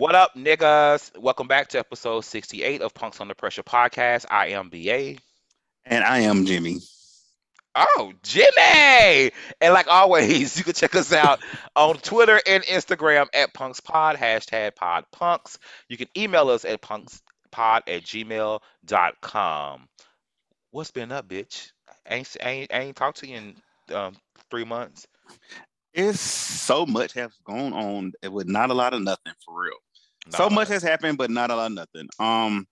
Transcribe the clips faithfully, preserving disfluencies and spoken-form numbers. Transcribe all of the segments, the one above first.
What up, niggas? Welcome back to episode sixty-eight of Punks Under Pressure podcast. I am B A. And I am Jimmy. Oh, Jimmy! And like always, you can check us out on Twitter and Instagram at PunksPod, hashtag PodPunks. You can email us at punkspod at gmail dot com. What's been up, bitch? I ain't, I ain't, I ain't talked to you in um, three months. It's so much has gone on with not a lot of nothing, for real. Not so much has happened, but not a lot of nothing. Um,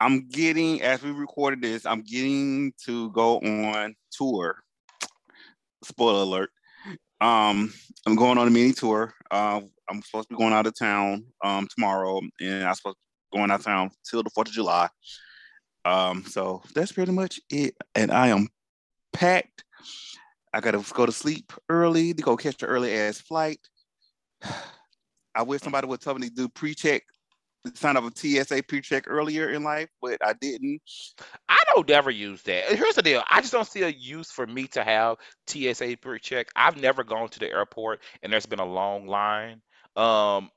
I'm getting, as we recorded this, I'm getting to go on tour. Spoiler alert. Um, I'm going on a mini tour. Uh, I'm supposed to be going out of town um, tomorrow, and I'm supposed to be going out of town till the fourth of July. Um, so that's pretty much it. And I am packed. I gotta go to sleep early to go catch the early ass flight. I wish somebody would tell me to do pre-check, sign up a T S A pre-check earlier in life, but I didn't. I don't ever use that. Here's the deal: I just don't see a use for me to have T S A pre-check. I've never gone to the airport and there's been a long line. Um,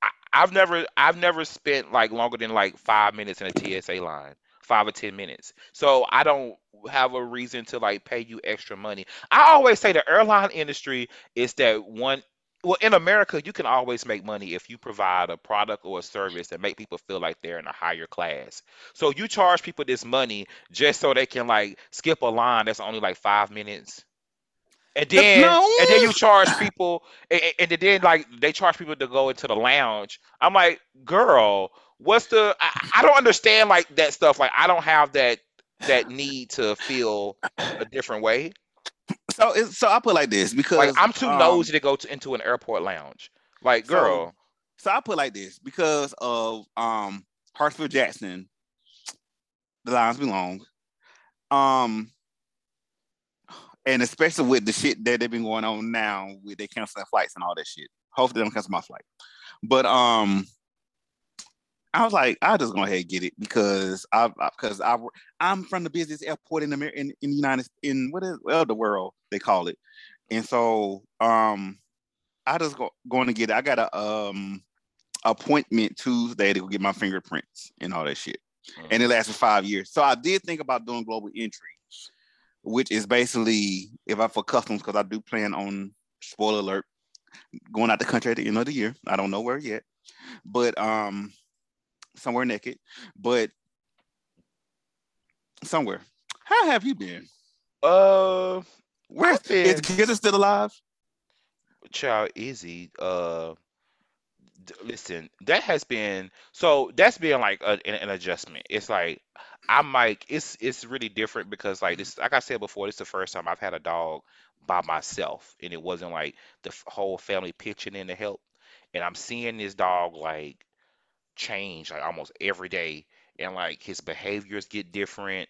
I, I've never, I've never spent like longer than like five minutes in a T S A line. Five or ten minutes. So I don't have a reason to like pay you extra money. I always say the airline industry is that one. Well, in America, you can always make money if you provide a product or a service that make people feel like they're in a higher class. So you charge people this money just so they can like skip a line that's only like five minutes. And then, no. and then you charge people, and, and then like they charge people to go into the lounge. I'm like, girl, what's the? I, I don't understand like that stuff. Like I don't have that that need to feel a different way. So it's, so I put like this because like, I'm too um, nosy to go to, into an airport lounge. Like girl, so, so I put like this because of um Hartsfield-Jackson. The lines be long. Um. And especially with the shit that they've been going on now with they canceling flights and all that shit. Hopefully they don't cancel my flight. But um, I was like, I'll just go ahead and get it because I because I, I I'm from the busiest airport in America, in, in the United in what is well the world they call it. And so um, I just go going to get it. I got a um appointment Tuesday to go get my fingerprints and all that shit. Mm-hmm. And it lasted five years. So I did think about doing global entry, which is basically if I for customs, because I do plan on, spoiler alert, going out the country at the end of the year. I don't know where yet, but um, somewhere naked, but somewhere. How have you been? Uh, where been, is Gizzard still alive? Child, Izzy. Uh, d- listen, that has been so. That's been like a, an, an adjustment. It's like. I'm like, it's it's really different because like this, like I said before, this is the first time I've had a dog by myself, and it wasn't like the f- whole family pitching in to help. And I'm seeing this dog like change like almost every day, and like his behaviors get different,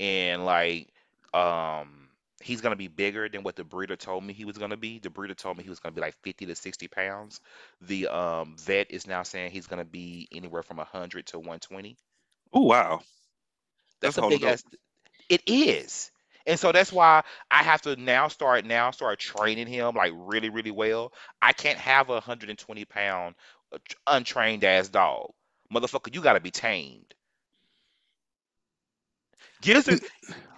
and like um he's gonna be bigger than what the breeder told me he was gonna be. The breeder told me he was gonna be like fifty to sixty pounds. The um vet is now saying he's gonna be anywhere from one hundred to one hundred twenty. Oh wow. That's, that's a big ass. It is. And so that's why I have to now start now start training him like really, really well. I can't have a one hundred twenty pound untrained ass dog. Motherfucker, you got to be tamed. Gizzard,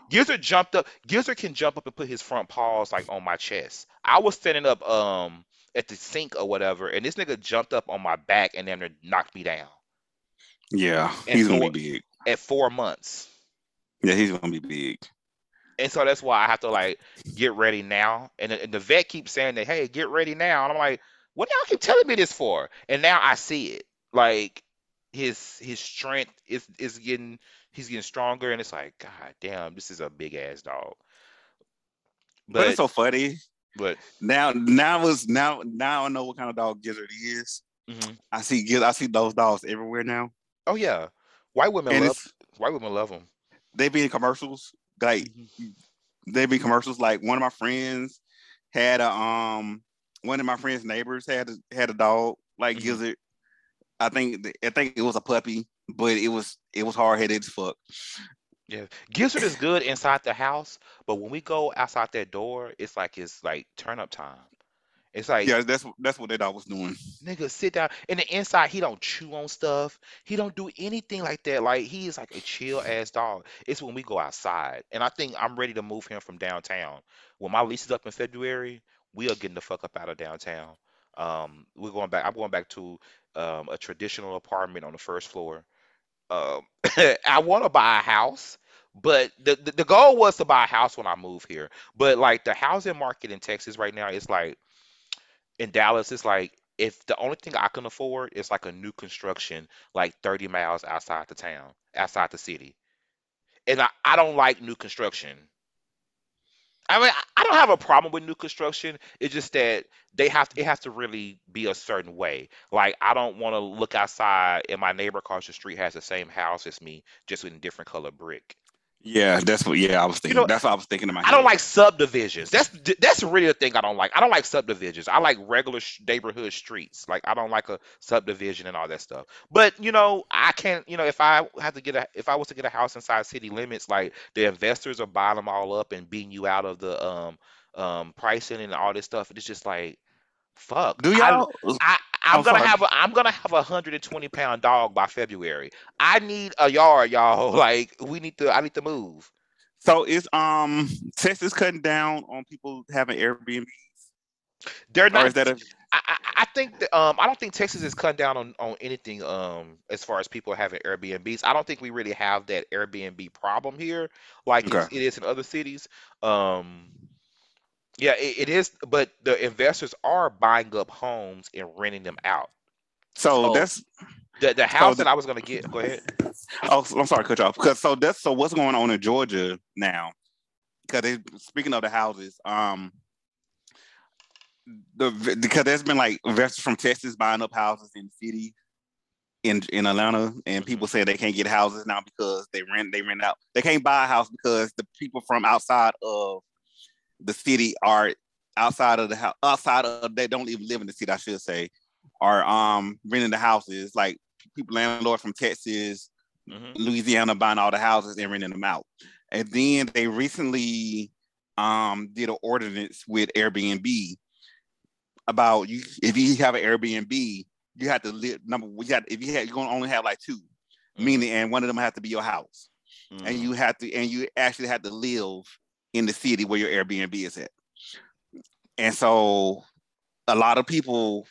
Gizzard jumped up. Gizzard can jump up and put his front paws like on my chest. I was standing up um at the sink or whatever, and this nigga jumped up on my back and then knocked me down. Yeah, and he's going to be big. At four months. Yeah, he's gonna be big, and so that's why I have to like get ready now. And, and the vet keeps saying that, hey, get ready now. And I'm like, what y'all keep telling me this for? And now I see it. Like his his strength is is getting he's getting stronger, and it's like, god damn, this is a big ass dog. But, but it's so funny. But now now is now now I know what kind of dog Gizzard is. Mm-hmm. I see I see those dogs everywhere now. Oh yeah, white women and love. White women love them. They be in commercials, like they be commercials. Like one of my friends had a um, one of my friends' neighbors had a, had a dog like mm-hmm. Gizzard. I think I think it was a puppy, but it was it was hard headed as fuck. Yeah, Gizzard is good inside the house, but when we go outside that door, it's like it's like turn up time. It's like, yeah, that's that's what that dog was doing. Nigga, sit down. And the inside, he don't chew on stuff. He don't do anything like that. Like, he is like a chill ass dog. It's when we go outside, and I think I'm ready to move him from downtown. When my lease is up in February, we are getting the fuck up out of downtown. Um, we're going back. I'm going back to um a traditional apartment on the first floor. Um, I want to buy a house. But the, the the goal was to buy a house when I move here. But like the housing market in Texas right now, it's like in Dallas, it's like if the only thing I can afford is like a new construction, like thirty miles outside the town, outside the city. And I, I don't like new construction. I mean, I, I don't have a problem with new construction. It's just that they have to, it has to really be a certain way. Like I don't want to look outside and my neighbor across the street has the same house as me, just with a different color brick. Yeah, that's what. Yeah, I was thinking. You know, that's what I was thinking in my head. I don't like subdivisions. That's that's really the thing I don't like. I don't like subdivisions. I like regular sh- neighborhood streets. Like I don't like a subdivision and all that stuff. But you know, I can't. You know, if I had to get a, if I was to get a house inside city limits, like the investors are buying them all up and beating you out of the um um pricing and all this stuff. It's just like, fuck. Do y'all? I, I, I'm, I'm gonna sorry. have a I'm gonna have a one hundred twenty pound dog by February. I need a yard, y'all. Like we need to I need to move. So is um Texas cutting down on people having Airbnbs? They're not. Or is that a... I, I think that, um I don't think Texas is cutting down on, on anything um as far as people having Airbnbs. I don't think we really have that Airbnb problem here, like okay. it is in other cities. Um. Yeah, it, it is, but the investors are buying up homes and renting them out. So, so that's the the house so that I was going to get. Go ahead. Oh, I'm sorry, cut you off. Because so that's so what's going on in Georgia now? Because speaking of the houses, um, the because there's been like investors from Texas buying up houses in the city, in in Atlanta, and people say they can't get houses now because they rent they rent out. They can't buy a house because the people from outside of the city are outside of the house, outside of, they don't even live in the city, I should say, are um, renting the houses. Like people, landlords from Texas, mm-hmm. Louisiana, buying all the houses and renting them out. And then they recently um, did an ordinance with Airbnb about you, if you have an Airbnb, you have to live, number one, you have, if you have, you're going to only have like two, mm-hmm. meaning, and one of them has to be your house. Mm-hmm. And you have to, and you actually have to live in the city where your Airbnb is at. And so a lot of people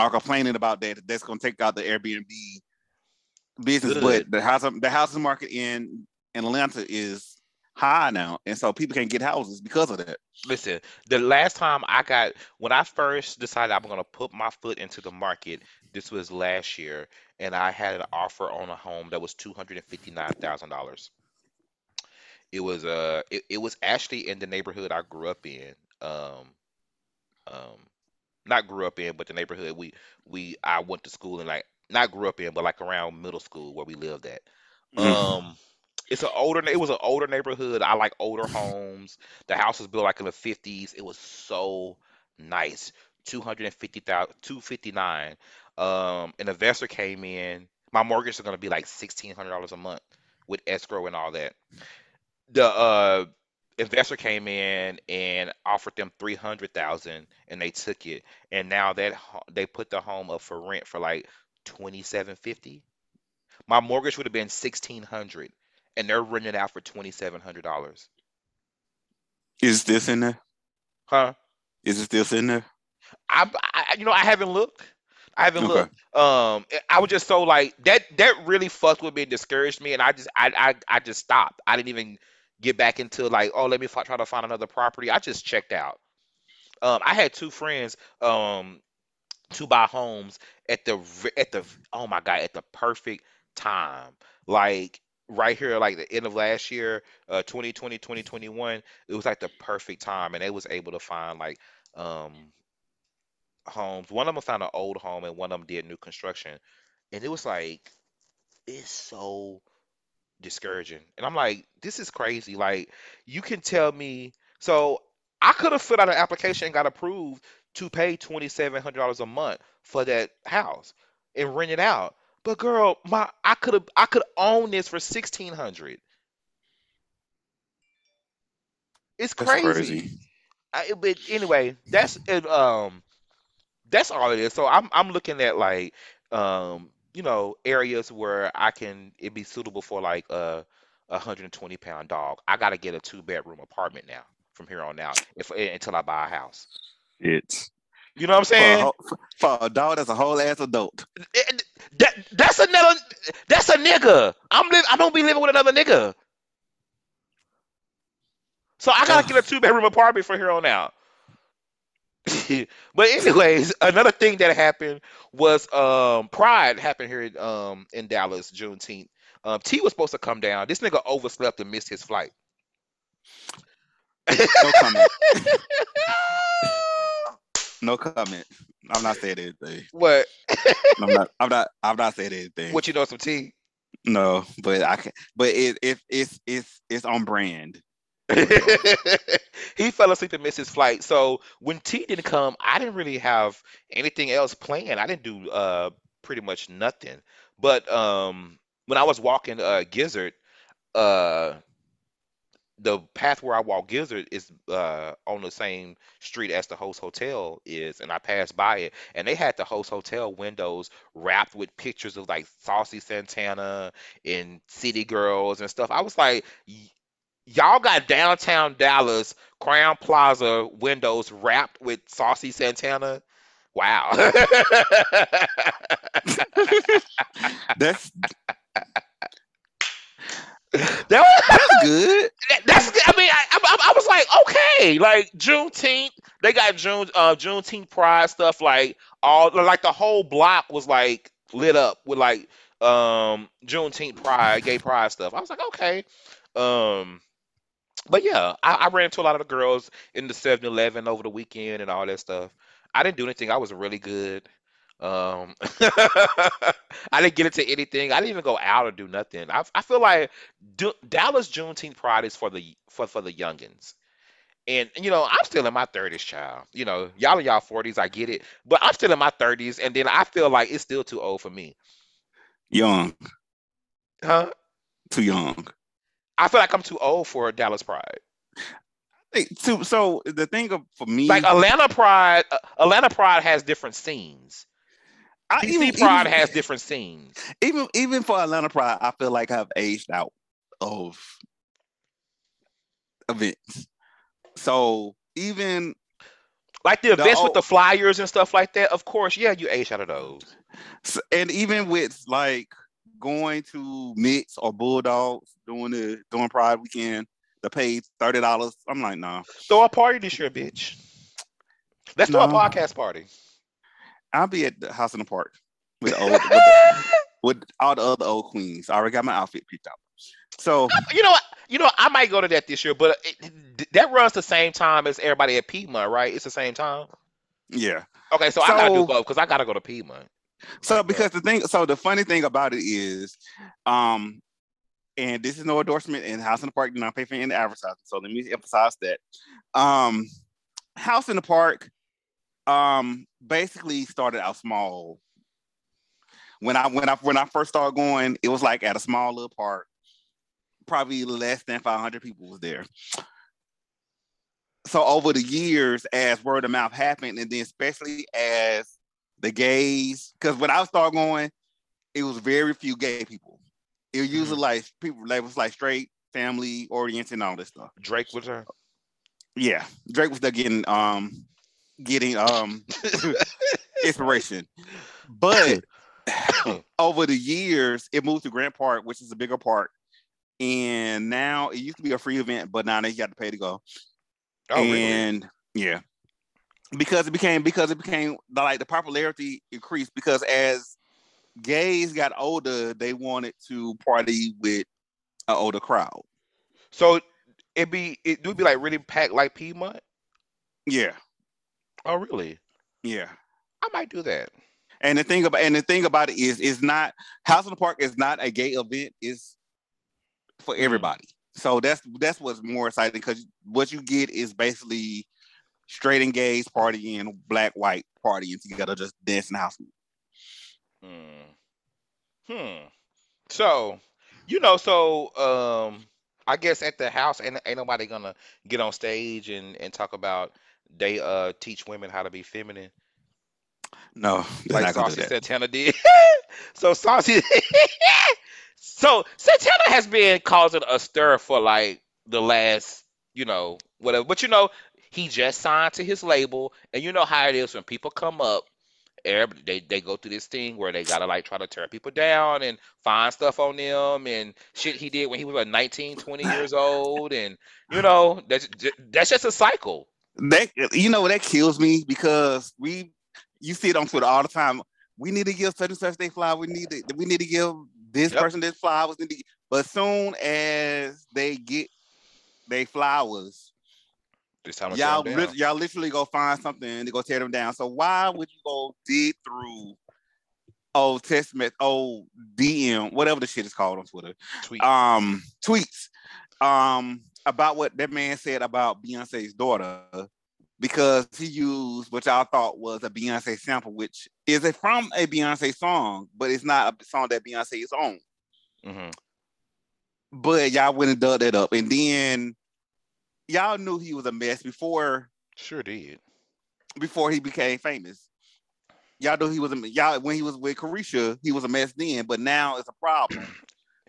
are complaining about that. That's going to take out the Airbnb business. Good. But the house, the housing market in, in Atlanta is high now. And so people can't get houses because of that. Listen, the last time I got, when I first decided I'm going to put my foot into the market, this was last year, and I had an offer on a home that was two hundred fifty-nine thousand dollars. It was uh it, it was actually in the neighborhood I grew up in. Um um not grew up in, but the neighborhood we we I went to school in, like not grew up in, but like around middle school where we lived at. Mm-hmm. Um it's an older it was an older neighborhood. I like older homes. The house was built like in the fifties. It was so nice. two hundred fifty thousand, two hundred fifty-nine. Um an investor came in. My mortgage is going to be like sixteen hundred dollars a month with escrow and all that. The uh, investor came in and offered them three hundred thousand, and they took it. And now that they put the home up for rent for like twenty seven fifty, my mortgage would have been sixteen hundred, and they're renting it out for twenty seven hundred dollars. Is this in there? Huh? Is it still in there? I, I, you know, I haven't looked. I haven't okay. looked. Um, I was just so like that. That really fucked with me and discouraged me, and I just, I, I, I just stopped. I didn't even get back into like, oh, let me f- try to find another property. I just checked out. Um, I had two friends, um, to buy homes at the at the oh my god at the perfect time. Like right here, like the end of last year, uh, twenty twenty, twenty twenty-one. It was like the perfect time, and they was able to find like um homes. One of them found an old home, and one of them did new construction. And it was like, it's so discouraging. And I'm like, this is crazy. Like, you can tell me. So I could have filled out an application and got approved to pay twenty-seven hundred dollars a month for that house and rent it out. But girl, my I could have I could own this for sixteen hundred dollars. It's crazy. crazy. I, but anyway, that's um That's all it is. So I'm I'm looking at like um, you know, areas where I can it'd be suitable for like a a hundred and twenty pound dog. I gotta get a two bedroom apartment now from here on out if until I buy a house. It's You know what I'm for a, saying? ho- for a dog that's a whole ass adult. It- that that's another that's a nigga. I'm li- I don't be living with another nigga. So I gotta get a two bedroom apartment from here on out. But anyways, another thing that happened was um Pride happened here in, um in Dallas, Juneteenth. Um, T was supposed to come down. This nigga overslept and missed his flight. No comment. No comment. I'm not saying anything. What? I'm not. I'm not. I'm not saying anything. What you know? Some tea? No, but I can. But it, it it's it's it's on brand. He fell asleep and missed his flight. So when T didn't come, I didn't really have anything else planned. I didn't do uh pretty much nothing. But um when I was walking uh Gizzard, uh the path where I walk Gizzard is uh on the same street as the Host Hotel is, and I passed by it, and they had the Host Hotel windows wrapped with pictures of like Saucy Santana and City Girls and stuff. I was like, "Y- y'all got downtown Dallas Crown Plaza windows wrapped with Saucy Santana? Wow." That's That was, that's good. that- that's I mean I, I I was like, okay, like Juneteenth, they got June uh Juneteenth Pride stuff, like all like the whole block was like lit up with like um Juneteenth Pride, gay pride stuff. I was like, okay. Um But yeah, I, I ran into a lot of the girls in the seven-Eleven over the weekend and all that stuff. I didn't do anything. I was really good. Um, I didn't get into anything. I didn't even go out or do nothing. I, I feel like D- Dallas Juneteenth Pride is for the for, for the youngins. And you know, I'm still in my thirties, child. You know, y'all in y'all forties, I get it, but I'm still in my thirties, and then I feel like it's still too old for me, Young, huh? too young. I feel like I'm too old for Dallas Pride. Hey, So, so the thing of, for Like me, Atlanta Pride, uh, Atlanta Pride has different scenes. I even D C Pride even has different scenes. even even for Atlanta Pride, I feel like I've aged out of events. So even Like the the events with the old, flyers and stuff like that, of course, yeah, you age out of those. s- and even with like going to Mix or Bulldogs during the during Pride weekend, the paid thirty dollars. I'm like, nah, Throw a party this year, bitch. Let's throw a no. podcast party. I'll be at the House in the Park with the old with, the, with all the other old queens. I already got my outfit picked out. So You know what? You know, I might go to that this year, but it, that runs the same time as everybody at Piedmont, right? It's the same time. yeah. Okay, so I gotta do So both because I gotta go to Piedmont. so Like, uh, because the thing so the funny thing about it is, um, and this is no endorsement, and House in the Park did not pay for any advertising. So let me emphasize that. Um House in the Park um basically started out small. When I when I when I first started going, it was like at a small little park. Probably less than five hundred people was there. So over the years, as word of mouth happened, and then especially as the gays, because when I started going, it was very few gay people. It was usually mhm. like people like was like straight, family oriented, and all this stuff. Drake was there. Yeah, Drake was still getting um getting um inspiration, but over the years, it moved to Grant Park, which is a bigger park, and now it used to be a free event, but now they got to pay to go. Oh, really? And yeah, because it became because it became the, like the popularity increased because as gays got older, they wanted to party with an older crowd. So it be it do be like really packed like Piedmont. Yeah, Oh, really? yeah. I might do that. And the thing about and the thing about it is, it's not House in the Park is not a gay event. It's for Mm. everybody. So that's that's what's more exciting because what you get is basically straight and gays partying, black white partying together, just dancing house music. Hmm. Hmm. So, you know, so um, I guess at the house, ain't, ain't nobody gonna get on stage and and talk about they uh teach women how to be feminine. No, they're like not Saucy Santana did. So Saucy, so Santana has been causing a stir for like the last, you know, whatever. But you know, he just signed to his label, and you know how it is when people come up, they they go through this thing where they gotta like try to tear people down and find stuff on them and shit he did when he was like nineteen, twenty years old, and you know that's that's just a cycle. That you know that kills me because we you see it on Twitter all the time. We need to give such and such they flower. We need to we need to give this yep. person this flowers. But soon as they get they flowers, this time y'all li- y'all literally go find something to go tear them down. So why would you go dig through old text message, old D M, whatever the shit is called on Twitter, tweets, um, tweets, um, about what that man said about Beyonce's daughter? Because he used what y'all thought was a Beyonce sample, which is a, from a Beyonce song, but it's not a song that Beyonce is on. Mm-hmm. But y'all went and dug that up. And then y'all knew he was a mess before. Sure did. Before he became famous. Y'all knew he was a y'all when he was with Carisha, he was a mess then, but now it's a problem.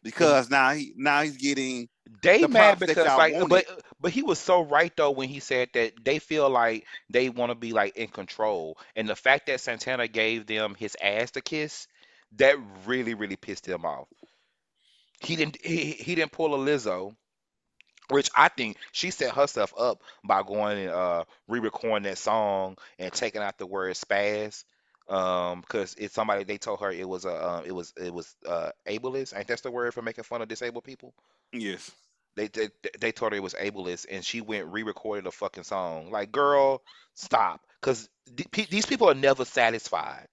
Because now he now he's getting they the mad because like wanted. but but he was so right though when he said that they feel like they want to be like in control, and the fact that Santana gave them his ass to kiss, that really really pissed them off. He didn't he, he didn't pull a Lizzo, which I think she set herself up by going and uh, re-recording that song and taking out the word spaz. Um, because it's somebody they told her it was a uh, it was it was uh, ableist. Ain't that the word for making fun of disabled people? Yes. They they they told her it was ableist, and she went re-recorded a fucking song. Like, girl, stop, because th- these people are never satisfied.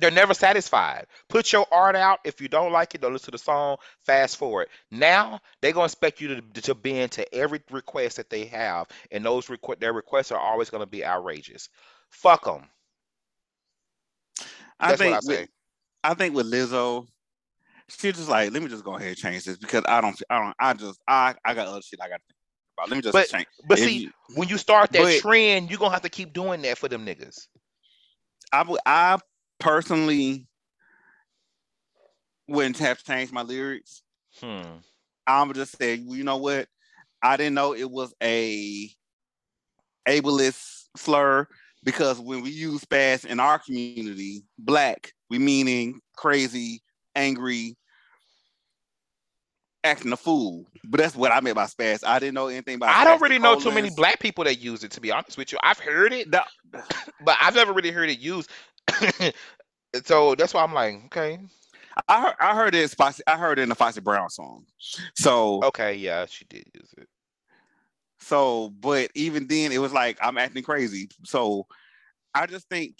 They're never satisfied. Put your art out. If you don't like it, don't listen to the song. Fast forward. Now they're gonna expect you to to bend to every request that they have, and those requ- their requests are always gonna be outrageous. Fuck them. I That's think I, with, I think with Lizzo, she's just like, let me just go ahead and change this because I don't, I don't, I just, I, I got other shit I got to think about. Let me just but, change. But if see, you, when you start that but, trend, you're gonna have to keep doing that for them niggas. I would, I personally wouldn't have changed my lyrics. Hmm. I'm just saying, you know what? I didn't know it was a ableist slur. Because when we use spaz in our community, black, we meaning crazy, angry, acting a fool. But that's what I meant by spaz. I didn't know anything about I don't really know too many black people that use it, to be honest with you. I've heard it, no. But I've never really heard it used. So that's why I'm like, okay. I heard, I heard it I heard it in the Foxy Brown song. So okay, yeah, she did use it. So, but even then, it was like, I'm acting crazy. So, I just think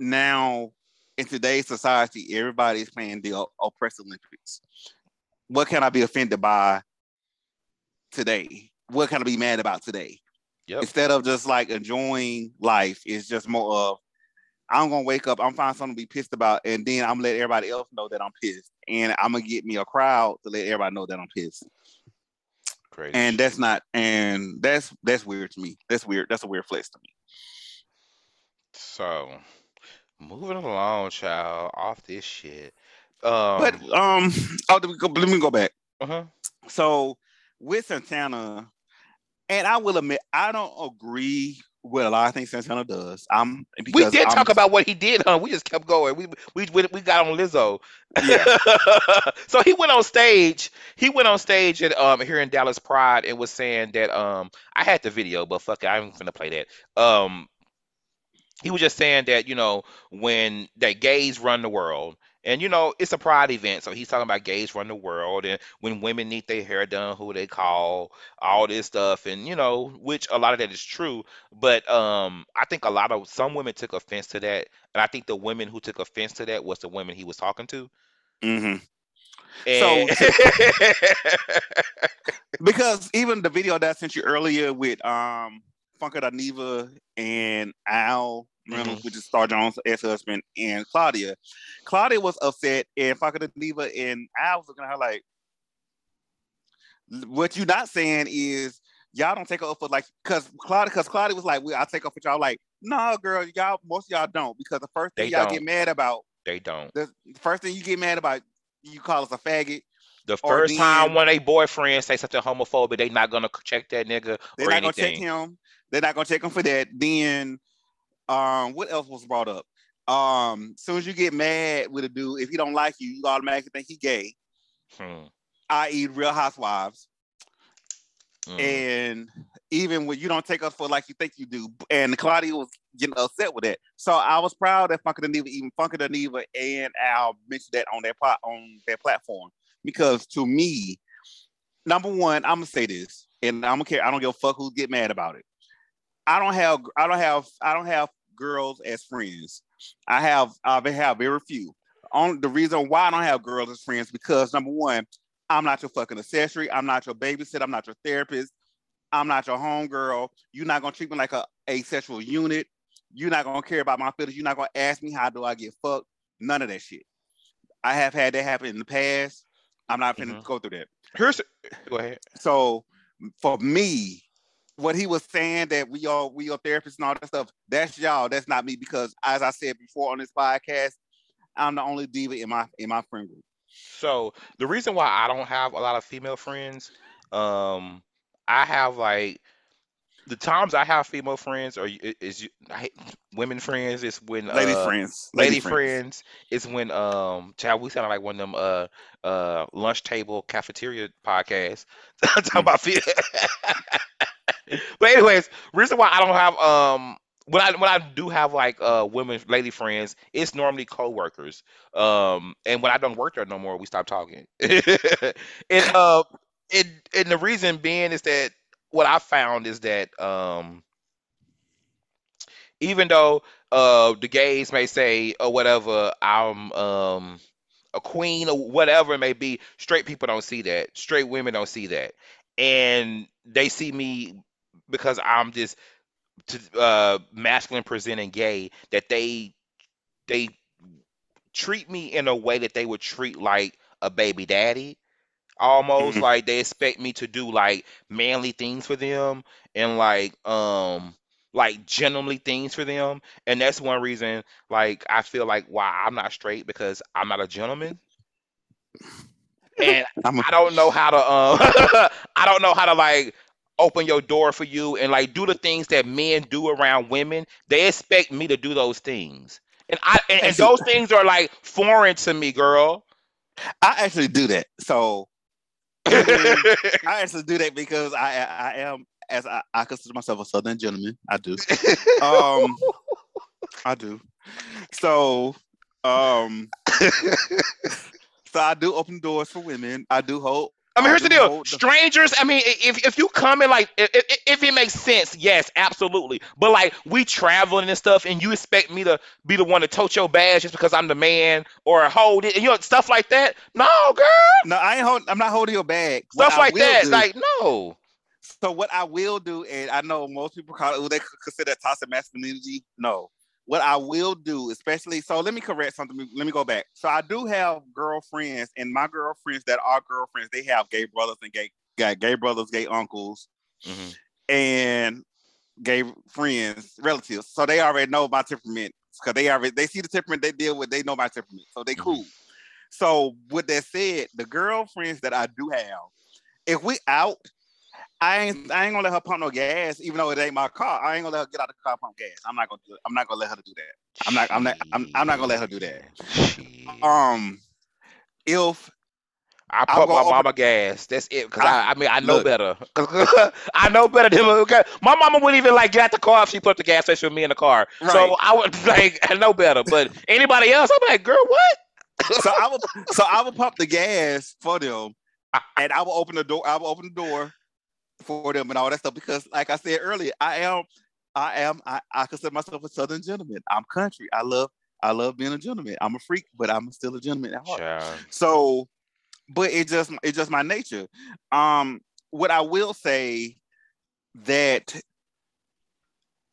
now, in today's society, everybody's playing the oppressed Olympics. What can I be offended by today? What can I be mad about today? Yep. Instead of just like enjoying life, it's just more of, I'm going to wake up, I'm going to find something to be pissed about, and then I'm going to let everybody else know that I'm pissed. And I'm going to get me a crowd to let everybody know that I'm pissed. Crazy. And that's not, and that's that's weird to me. That's weird. That's a weird flex to me. So, moving along, child, off this shit. Um, but um, oh, let me go, let me go back. Uh-huh. So with Santana, and I will admit, I don't agree with a lot of things Santana does. I'm. We did I'm, talk about what he did, huh? We just kept going. We we we, we got on Lizzo. Yeah. So he went on stage. He went on stage at um here in Dallas Pride and was saying that um I had the video, but fuck it, I'm finna play that. Um, he was just saying that you know when that gays run the world, and you know it's a pride event, so he's talking about gays run the world, and when women need their hair done, who they call, all this stuff, and you know which a lot of that is true, but um I think a lot of some women took offense to that, and I think the women who took offense to that was the women he was talking to. Mm-hmm. And... So, because even the video that I sent you earlier with um, Funky Dineva and Al Reynolds, mm-hmm. which is Star Jones' ex-husband, and Claudia, Claudia was upset, and Funky Dineva and Al was looking at her like, "What you not saying is y'all don't take her up for like," because Claudia, because Claudia was like, "Well, I take up for y'all." Like, No, girl, y'all, most of y'all don't, because the first thing they y'all don't. get mad about. They don't. The first thing you get mad about, you call us a faggot. The first then, time when a boyfriend say something homophobic, they not gonna check that nigga they're or not anything. Gonna check him. They're not gonna check him for that. Then, um, what else was brought up? Um, soon as you get mad with a dude, if he don't like you, you automatically think he gay. Hmm. that is. Real Housewives. Mm. And even when you don't take us for like you think you do, and Claudia was getting upset with that. So I was proud that Funky Dineva, even Funky Dineva and Al mentioned that on their pot on their platform. Because to me, number one, I'm gonna say this, and I'm gonna care. I don't give a fuck who get mad about it. I don't have, I don't have, I don't have girls as friends. I have, I have very few. On the reason why I don't have girls as friends because number one, I'm not your fucking accessory. I'm not your babysitter. I'm not your therapist. I'm not your homegirl. You're not gonna treat me like a asexual unit. You're not gonna care about my feelings. You're not gonna ask me how do I get fucked. None of that shit. I have had that happen in the past. I'm not finna mm-hmm. go through that. Here's go ahead. So for me, what he was saying that we are we are therapists and all that stuff, that's y'all. That's not me because as I said before on this podcast, I'm the only diva in my in my friend group. So the reason why I don't have a lot of female friends, um, I have like the times I have female friends or is I, women friends is when uh, lady friends, lady, lady friends. friends is when um, child, we sound like one of them uh uh lunch table cafeteria podcasts talking about fear. But anyways, reason why I don't have um. When I when I do have like uh women lady friends, it's normally coworkers. Um, and when I don't work there no more, we stop talking. and uh, it and the reason being is that what I found is that um, even though uh the gays may say or oh, whatever, I'm um a queen or whatever it may be, straight people don't see that. Straight women don't see that, and they see me because I'm just. To uh masculine presenting gay that they they treat me in a way that they would treat like a baby daddy almost mm-hmm. like they expect me to do like manly things for them and like um like gentlemanly things for them, and that's one reason like I feel like why I'm not straight because I'm not a gentleman. And I'm a- I don't know how to um I don't know how to like open your door for you and like do the things that men do around women. They expect me to do those things. And I and, and those things are like foreign to me, girl. I actually do that. So I actually do that because I I am as I, I consider myself a Southern gentleman. I do. Um I do. So um so I do open doors for women. I do hope I mean, here's the deal. Strangers, I mean, if if you come in, like, if, if it makes sense, yes, absolutely. But, like, we traveling and stuff, and you expect me to be the one to tote your bags just because I'm the man or hold it, you know, stuff like that? No, girl. No, I ain't hold, I'm not holding your bag. Stuff like that. Do, like, no. So what I will do, and I know most people call it, they consider that toxic masculinity. No. What I will do, especially, so let me correct something. Let me go back. So I do have girlfriends, and my girlfriends that are girlfriends, they have gay brothers and gay gay, gay brothers, gay uncles, mm-hmm. and gay friends, relatives. So they already know my temperament because they already they see the temperament they deal with. They know my temperament, so they cool. Mm-hmm. So with that said, the girlfriends that I do have, if we out. I ain't I ain't gonna let her pump no gas, even though it ain't my car. I ain't gonna let her get out of the car and pump gas. I'm not gonna do, I'm not gonna let her do that. I'm not I'm not I'm, I'm not gonna let her do that. Jeez. Um, if I pump my mama open... gas, that's it. Cause I, I, I mean I know look, better. I know better than okay. My mama wouldn't even like get out the car if she put up the gas station with me in the car. Right. So I would like I know better. But anybody else, I'm like, girl, what? so I would so I would pump the gas for them, and I will open the door. I will open the door. For them and all that stuff because, like I said earlier, I am, I am, I, I consider myself a Southern gentleman. I'm country. I love, I love being a gentleman. I'm a freak, but I'm still a gentleman at heart. Yeah. So, but it just, it's just my nature. Um, what I will say that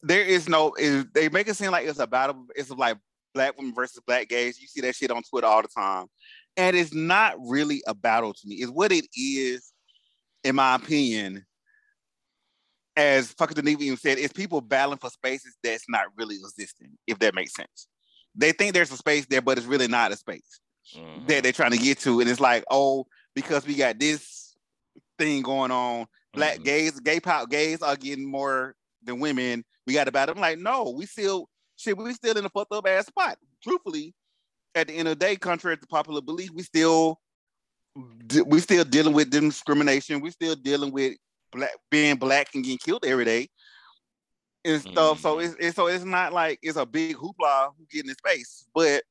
there is no, is they make it seem like it's a battle. It's like black women versus black gays. You see that shit on Twitter all the time, and it's not really a battle to me. It's what it is, in my opinion. as Funky Dineva even said, it's people battling for spaces that's not really existing, if that makes sense. They think there's a space there, but it's really not a space mm-hmm. that they're trying to get to. And it's like, oh, because we got this thing going on, black mm-hmm. gays, gay pop gays are getting more than women. We got to battle. I'm like, no, we still, shit, we still in a fucked up ass spot. Truthfully, at the end of the day, contrary to popular belief, we still, we still dealing with discrimination. We still dealing with black, being black and getting killed every day and stuff. Mm. So it's, it's so it's not like it's a big hoopla who get in the space. But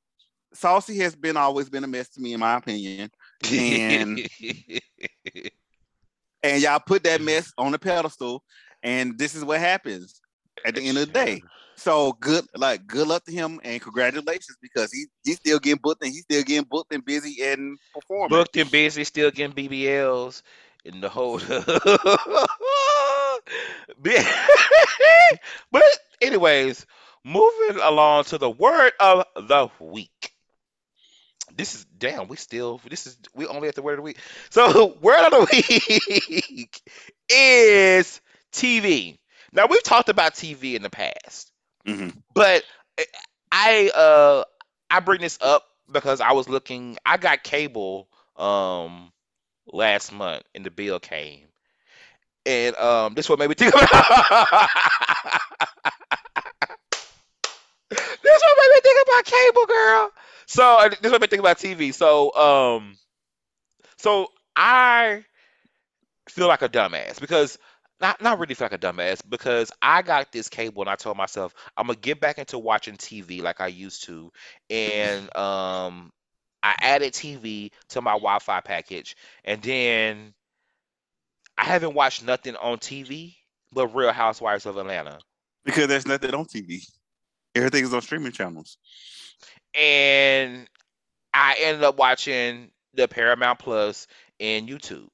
Saucy has been always been a mess to me, in my opinion. And and y'all put that mess on a pedestal, and this is what happens at the end of the day. So good, like good luck to him and congratulations, because he he's still getting booked and he's still getting booked and busy and performing. Booked and busy, still getting B B Ls in the whole. But anyways, moving along to the word of the week. This is damn. We still. This is we only at the word of the week. So word of the week is T V. Now we've talked about T V in the past, mm-hmm. but I uh I bring this up because I was looking. I got cable um last month, and the bill came, and um this is what made me think about. This is what made me think about cable, girl. So this is what made me think about T V. So um, so I feel like a dumbass because. Not, not really feel like a dumbass because I got this cable and I told myself I'm gonna get back into watching T V like I used to, and um, I added T V to my Wi-Fi package, and then I haven't watched nothing on T V but Real Housewives of Atlanta because there's nothing on T V. Everything's on streaming channels, and I ended up watching the Paramount Plus and YouTube.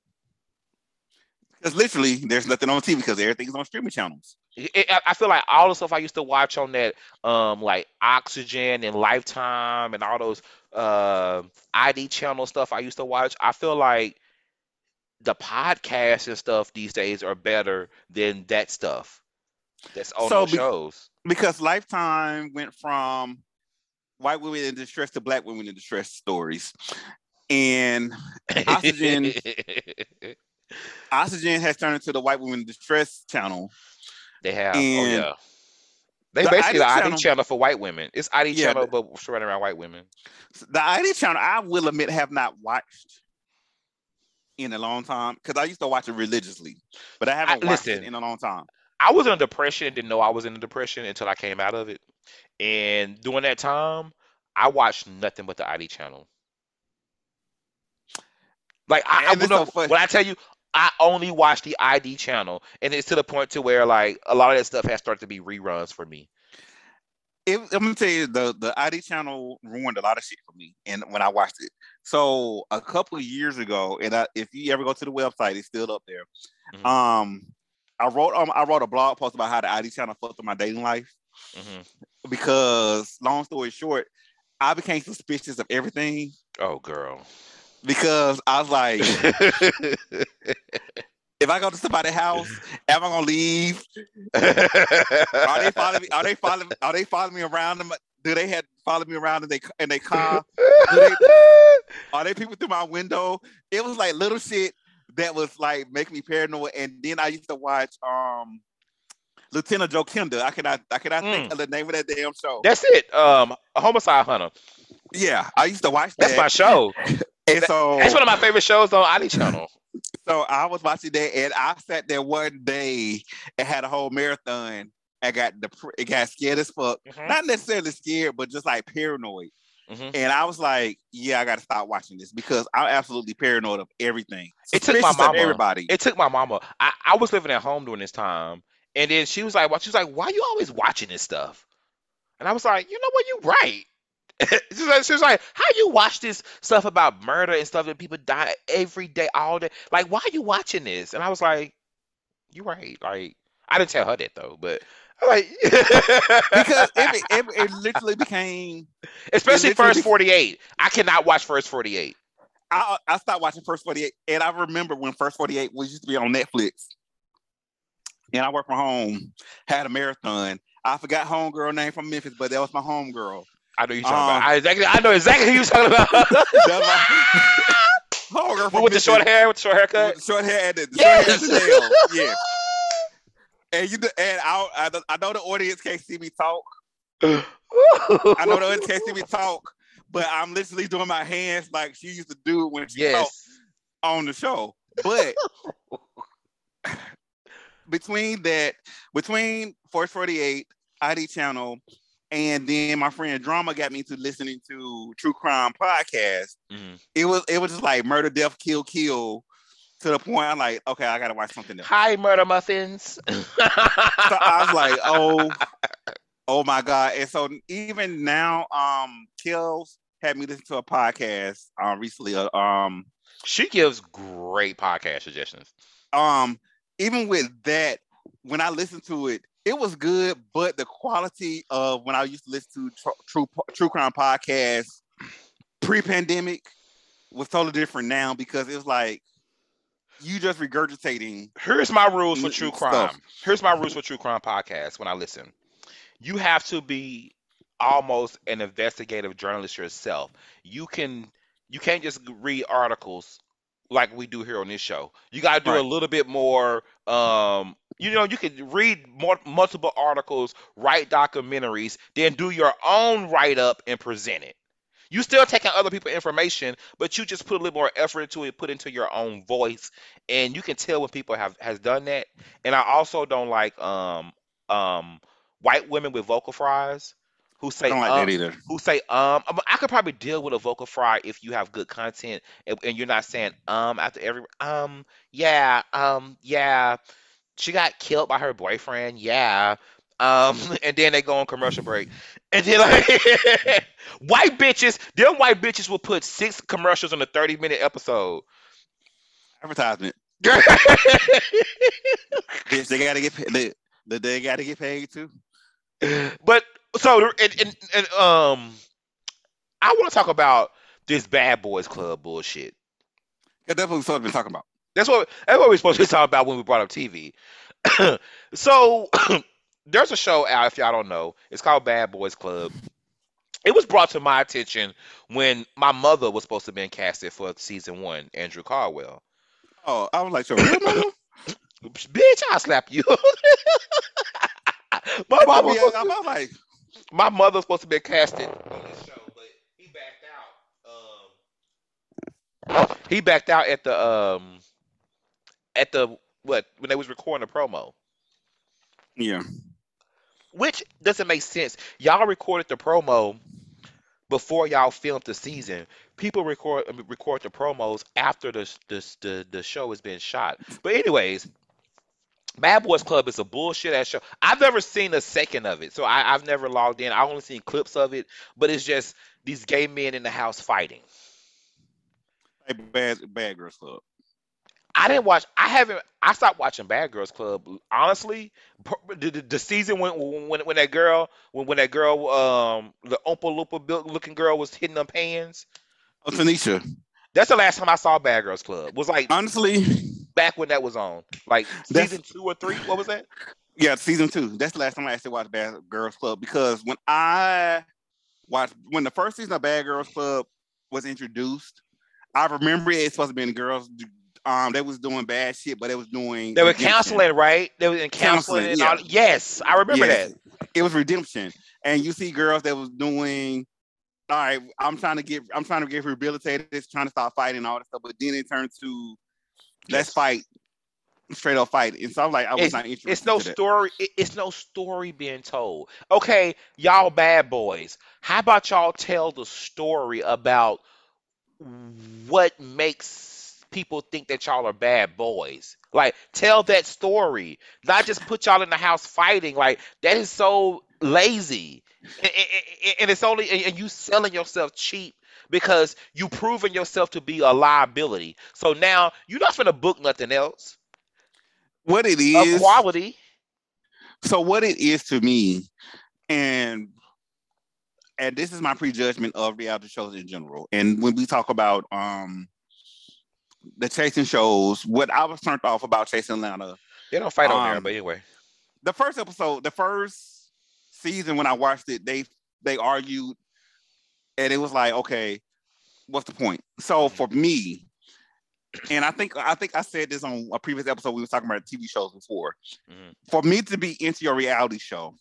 Because literally, there's nothing on T V because everything's on streaming channels. It, it, I feel like all the stuff I used to watch on that, um, like Oxygen and Lifetime and all those uh, I D channel stuff I used to watch, I feel like the podcasts and stuff these days are better than that stuff that's on so those be- shows. Because Lifetime went from white women in distress to black women in distress stories. And Oxygen... Oxygen has turned into the white women distress channel. They have, and oh yeah. They the basically I D the channel, I D channel for white women. It's I D yeah, channel, but surrounded around white women. The I D channel, I will admit, have not watched in a long time because I used to watch it religiously, but I haven't I, watched listen, it in a long time. I was in a depression, didn't know I was in a depression until I came out of it, and during that time, I watched nothing but the I D channel. Like I, I you know, so when I tell you. I only watch the I D channel, and it's to the point to where like a lot of that stuff has started to be reruns for me. It, I'm gonna tell you, the the I D channel ruined a lot of shit for me, and when I watched it, so a couple of years ago, and I, if you ever go to the website, it's still up there. Mm-hmm. Um, I wrote um, I wrote a blog post about how the I D channel fucked up my dating life mm-hmm. because, long story short, I became suspicious of everything. Oh, girl. Because I was like, if I go to somebody's house, am I gonna leave? Are they following me? Are they following? Are they following me around? Them? Do they have follow me around in they in they car? They, are they people through my window? It was like little shit that was like making me paranoid. And then I used to watch um, Lieutenant Joe Kinder. I cannot I cannot mm. think of the name of that damn show. That's it. Um, Homicide Hunter. Yeah, I used to watch that. That's my show. And so that's one of my favorite shows on I D channel. So I was watching that, and I sat there one day and had a whole marathon. I got the it got scared as fuck. Mm-hmm. Not necessarily scared, but just like paranoid. Mm-hmm. And I was like, yeah, I got to stop watching this because I'm absolutely paranoid of everything. It took my mama. Everybody. It took my mama. I, I was living at home during this time, and then she was like, well, she was like, why are you always watching this stuff? And I was like, you know what, you're right. She's like, she's like, how you watch this stuff about murder and stuff that people die every day, all day? Like, why are you watching this? And I was like, you're right. Like, I didn't tell her that though, but I'm like, because it, it, it literally became, especially literally First forty-eight. I cannot watch First forty-eight. I I stopped watching First forty-eight, and I remember when First forty-eight was used to be on Netflix. and I work from home, had a marathon. I forgot homegirl name from Memphis, but that was my homegirl. I know you talking um, about. I, exactly, I know exactly who you talking about. Homegirl from with Memphis. The short hair, with the short haircut, with the short hair, and the, the yes! short hair yeah. And you and I, I, I know the audience can't see me talk. I know the audience can't see me talk, but I'm literally doing my hands like she used to do when she yes. talked on the show. But between that, between First forty-eight, I D Channel, and then my friend Drama got me to listening to true crime podcasts. Mm-hmm. It was it was just like murder, death, kill, kill. To the point, I'm like, okay, I gotta watch something else. Hi, Murder Muffins. So I was like, oh, oh my God. And so even now, um, Kills had me listen to a podcast uh, recently. Uh, um, she gives great podcast suggestions. Um, even with that, when I listened to it, it was good, but the quality of when I used to listen to tr- true true crime podcasts pre-pandemic was totally different now because it was like, you just regurgitating. Here's my rules for true crime. Stuff. Here's my rules for true crime podcasts when I listen. You have to be almost an investigative journalist yourself. You can you can't just read articles like we do here on this show. You gotta do right. a little bit more um you know, you can read more, multiple articles, write documentaries, then do your own write-up and present it. You still taking other people's information, but you just put a little more effort into it, put into your own voice, and you can tell when people have has done that. And I also don't like um um white women with vocal fries who say I don't like um, that either. Who say um I could probably deal with a vocal fry if you have good content and, and you're not saying um after every um yeah um yeah she got killed by her boyfriend yeah. Um, and then they go on commercial break. And then like white bitches, them white bitches will put six commercials on a thirty minute episode. Advertisement. Bitch, they gotta get paid. They, they gotta get paid too. But so and, and, and um I wanna talk about this Bad Boys Club bullshit. Yeah, that's what we've been talking about. That's what that's what we're supposed to talk about when we brought up T V. So there's a show out, if y'all don't know. It's called Bad Boys Club. It was brought to my attention when my mother was supposed to have been casted for season one, Andrew Caldwell. Oh, I was like, your real mother? Bitch, I'll slap you. my, mama be, to, like... my mother was supposed to be casted on this show, but he backed out. Um, he backed out at the, um, at the, what, when they was recording the promo. Yeah. Which doesn't make sense. Y'all recorded the promo before y'all filmed the season. People record record the promos after the the the, the show has been shot. But anyways, Bad Boys Club is a bullshit ass show. I've never seen a second of it, so I, I've never logged in. I've only seen clips of it, but it's just these gay men in the house fighting. Like Bad Bad Girls Club. I didn't watch. I haven't. I stopped watching Bad Girls Club. Honestly, the, the, the season when when when that girl when when that girl um the Oompa Loompa looking girl was hitting them pans. Oh, Tanisha. That's the last time I saw Bad Girls Club. Was like honestly back when that was on, like season two or three. What was that? Yeah, season two. That's the last time I actually watched Bad Girls Club because when I watched when the first season of Bad Girls Club was introduced, I remember it's supposed to be in girls. Um, they was doing bad shit, but they was doing they were redemption. Counseling, right? They were in counseling. counseling yeah. and all, yes, I remember yes. that. It was redemption, and you see girls that was doing. All right, I'm trying to get, I'm trying to get rehabilitated. Trying to stop fighting all that stuff, but then it turned to let's fight, straight up fight. And so I'm like, I was it's, not interested. It's no story. It, it's no story being told. Okay, y'all bad boys. How about y'all tell the story about what makes people think that y'all are bad boys? Like, tell that story, not just put y'all in the house fighting. Like, that is so lazy, and, and, and it's only and you selling yourself cheap because you proving yourself to be a liability. So now you're not gonna book nothing else. What it is of quality. So what it is to me, and and this is my prejudgment of reality shows in general. And when we talk about um. the chasing shows, what I was turned off about Chasing Atlanta They don't fight um, on there, but anyway. The first episode, the first season when I watched it, they they argued, and it was like, okay, what's the point? So for me, and I think I think I said this on a previous episode, we were talking about T V shows before. Mm-hmm. For me to be into your reality show,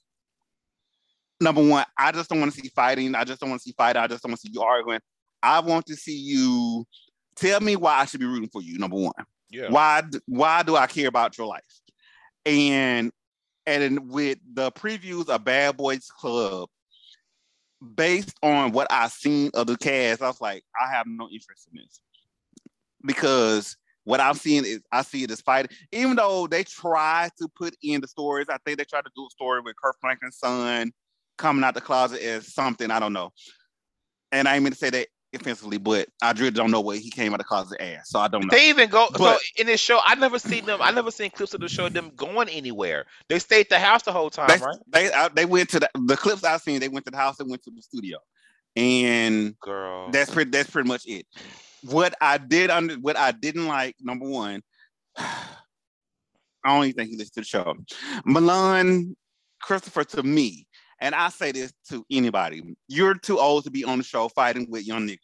number one, I just don't want to see fighting. I just don't want to see fighting. I just don't want to see you arguing. I want to see you tell me why I should be rooting for you, number one. Yeah. Why, why do I care about your life? And and with the previews of Bad Boys Club, based on what I seen of the cast, I was like, I have no interest in this. Because what I've seen is, I see it as fighting. Even though they try to put in the stories, I think they tried to do a story with Kirk Franklin's son coming out the closet as something, I don't know. And I ain't mean to say that offensively, but I really don't know what he came out of the closet as, so I don't know. They even go, but, so in this show, I never seen them, I never seen clips of the show of them going anywhere. They stayed at the house the whole time, they, right? They uh, they went to the, the clips I've seen, they went to the house, they went to the studio. And girl, that's pretty that's pretty much it. What I did under what I didn't like, number one, I don't even think he listened to the show. Milan Christopher, to me, and I say this to anybody, you're too old to be on the show fighting with young niggas.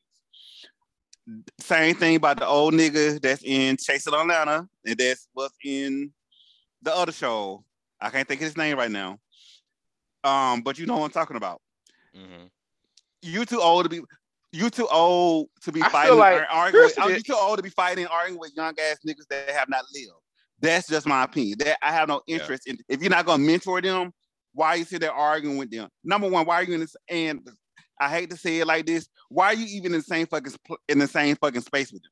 Same thing about the old nigga that's in Chase of Atlanta, and that's what's in the other show. I can't think of his name right now. Um, but you know what I'm talking about. Mm-hmm. You too old to be you too old to be I fighting like and arguing. With, you too old to be fighting and arguing with young ass niggas that have not lived. That's just my opinion. That I have no interest yeah. in. If you're not gonna mentor them, why are you sitting there arguing with them? Number one, why are you in this? And I hate to say it like this. Why are you even in the same fucking in the same fucking space with them?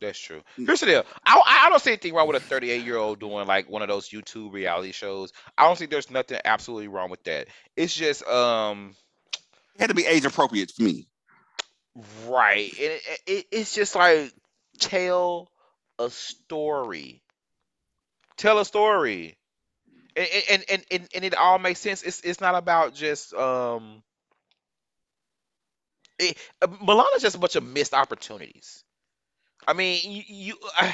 That's true. Here's the deal. I, I don't see anything wrong with a thirty-eight-year-old doing like one of those YouTube reality shows. I don't think there's nothing absolutely wrong with that. It's just um, it had to be age appropriate for me. Right. It, it it's just like tell a story. Tell a story. And, and and and it all makes sense. It's it's not about just um. It, Milan is just a bunch of missed opportunities. I mean, you you, uh,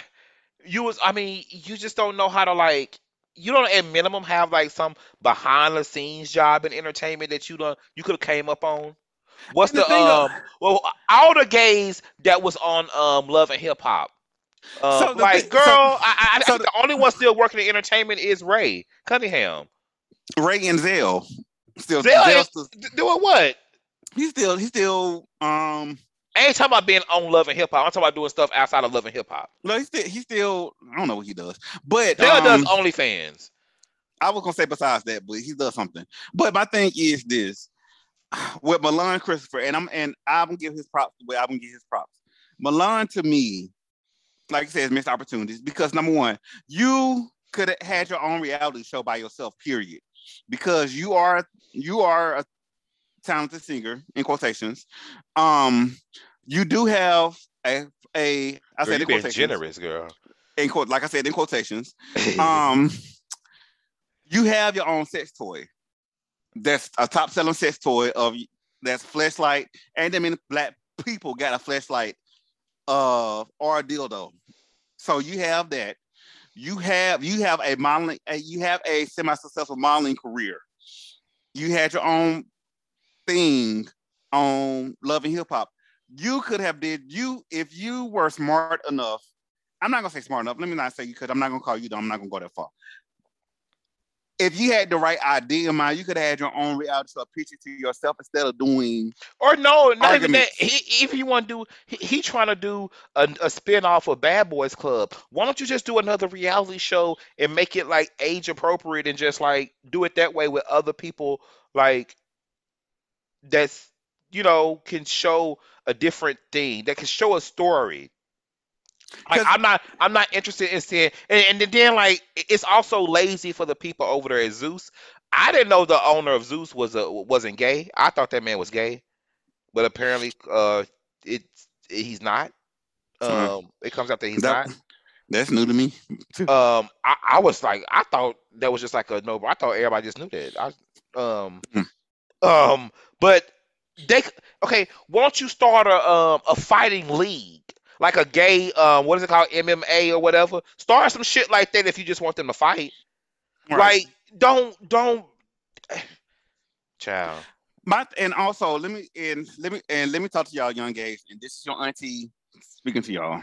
you was I mean, you just don't know how to like. You don't at minimum have like some behind the scenes job in entertainment that you don't you could have came up on. What's the, the um? Of- well, all the gays that was on um Love and Hip Hop. Uh, so like, big, girl, so, I, I, so I think the, the only one still working in entertainment is Ray Cunningham. Ray and Zell. Still, Zell, Zell still doing what? He's still, he's still, um... I ain't talking about being on Love and Hip Hop. I'm talking about doing stuff outside of Love and Hip Hop. No, he's still, he's still, I don't know what he does. But Zell um, does OnlyFans. I was going to say besides that, but he does something. But my thing is this. With Milan Christopher, and I'm, and I'm going to give his props the way I'm going to give his props. Milan, to me, like I said, missed opportunities because number one, you could have had your own reality show by yourself, period. Because you are you are a talented singer, in quotations. Um, you do have a a I girl, said in quotations, generous girl. In quote, like I said, in quotations. um, you have your own sex toy. That's a top selling sex toy of that's Fleshlight, and I mean black people got a Fleshlight. Of uh, or a dildo, so you have that. You have you have a modeling. A, you have a semi-successful modeling career. You had your own thing on Love and Hip Hop. You could have did you if you were smart enough. I'm not gonna say smart enough. Let me not say you could. I'm not gonna call you dumb. I'm not gonna go that far. If you had the right idea in mind, you could have had your own reality show picture to yourself instead of doing or no, not arguments. Even that. He, if you want to do, he, he trying to do a, a spin-off of Bad Boys Club. Why don't you just do another reality show and make it like age appropriate and just like do it that way with other people like that's, you know, can show a different thing that can show a story. Like, I'm not, I'm not interested in seeing, and, and then like it's also lazy for the people over there at Zeus. I didn't know the owner of Zeus was a wasn't gay. I thought that man was gay, but apparently, uh, it he's not. Um, mm-hmm. It comes out that he's that, not. That's new to me. um, I, I was like, I thought that was just like a no. I thought everybody just knew that. I, um, mm-hmm. um, but they okay. Why don't you start a um a fighting league? like a gay, um, what is it called, M M A or whatever. Start some shit like that if you just want them to fight. Right. Like, don't, don't, child. My and also let me and let me and let me talk to y'all young gays. And this is your auntie speaking to y'all.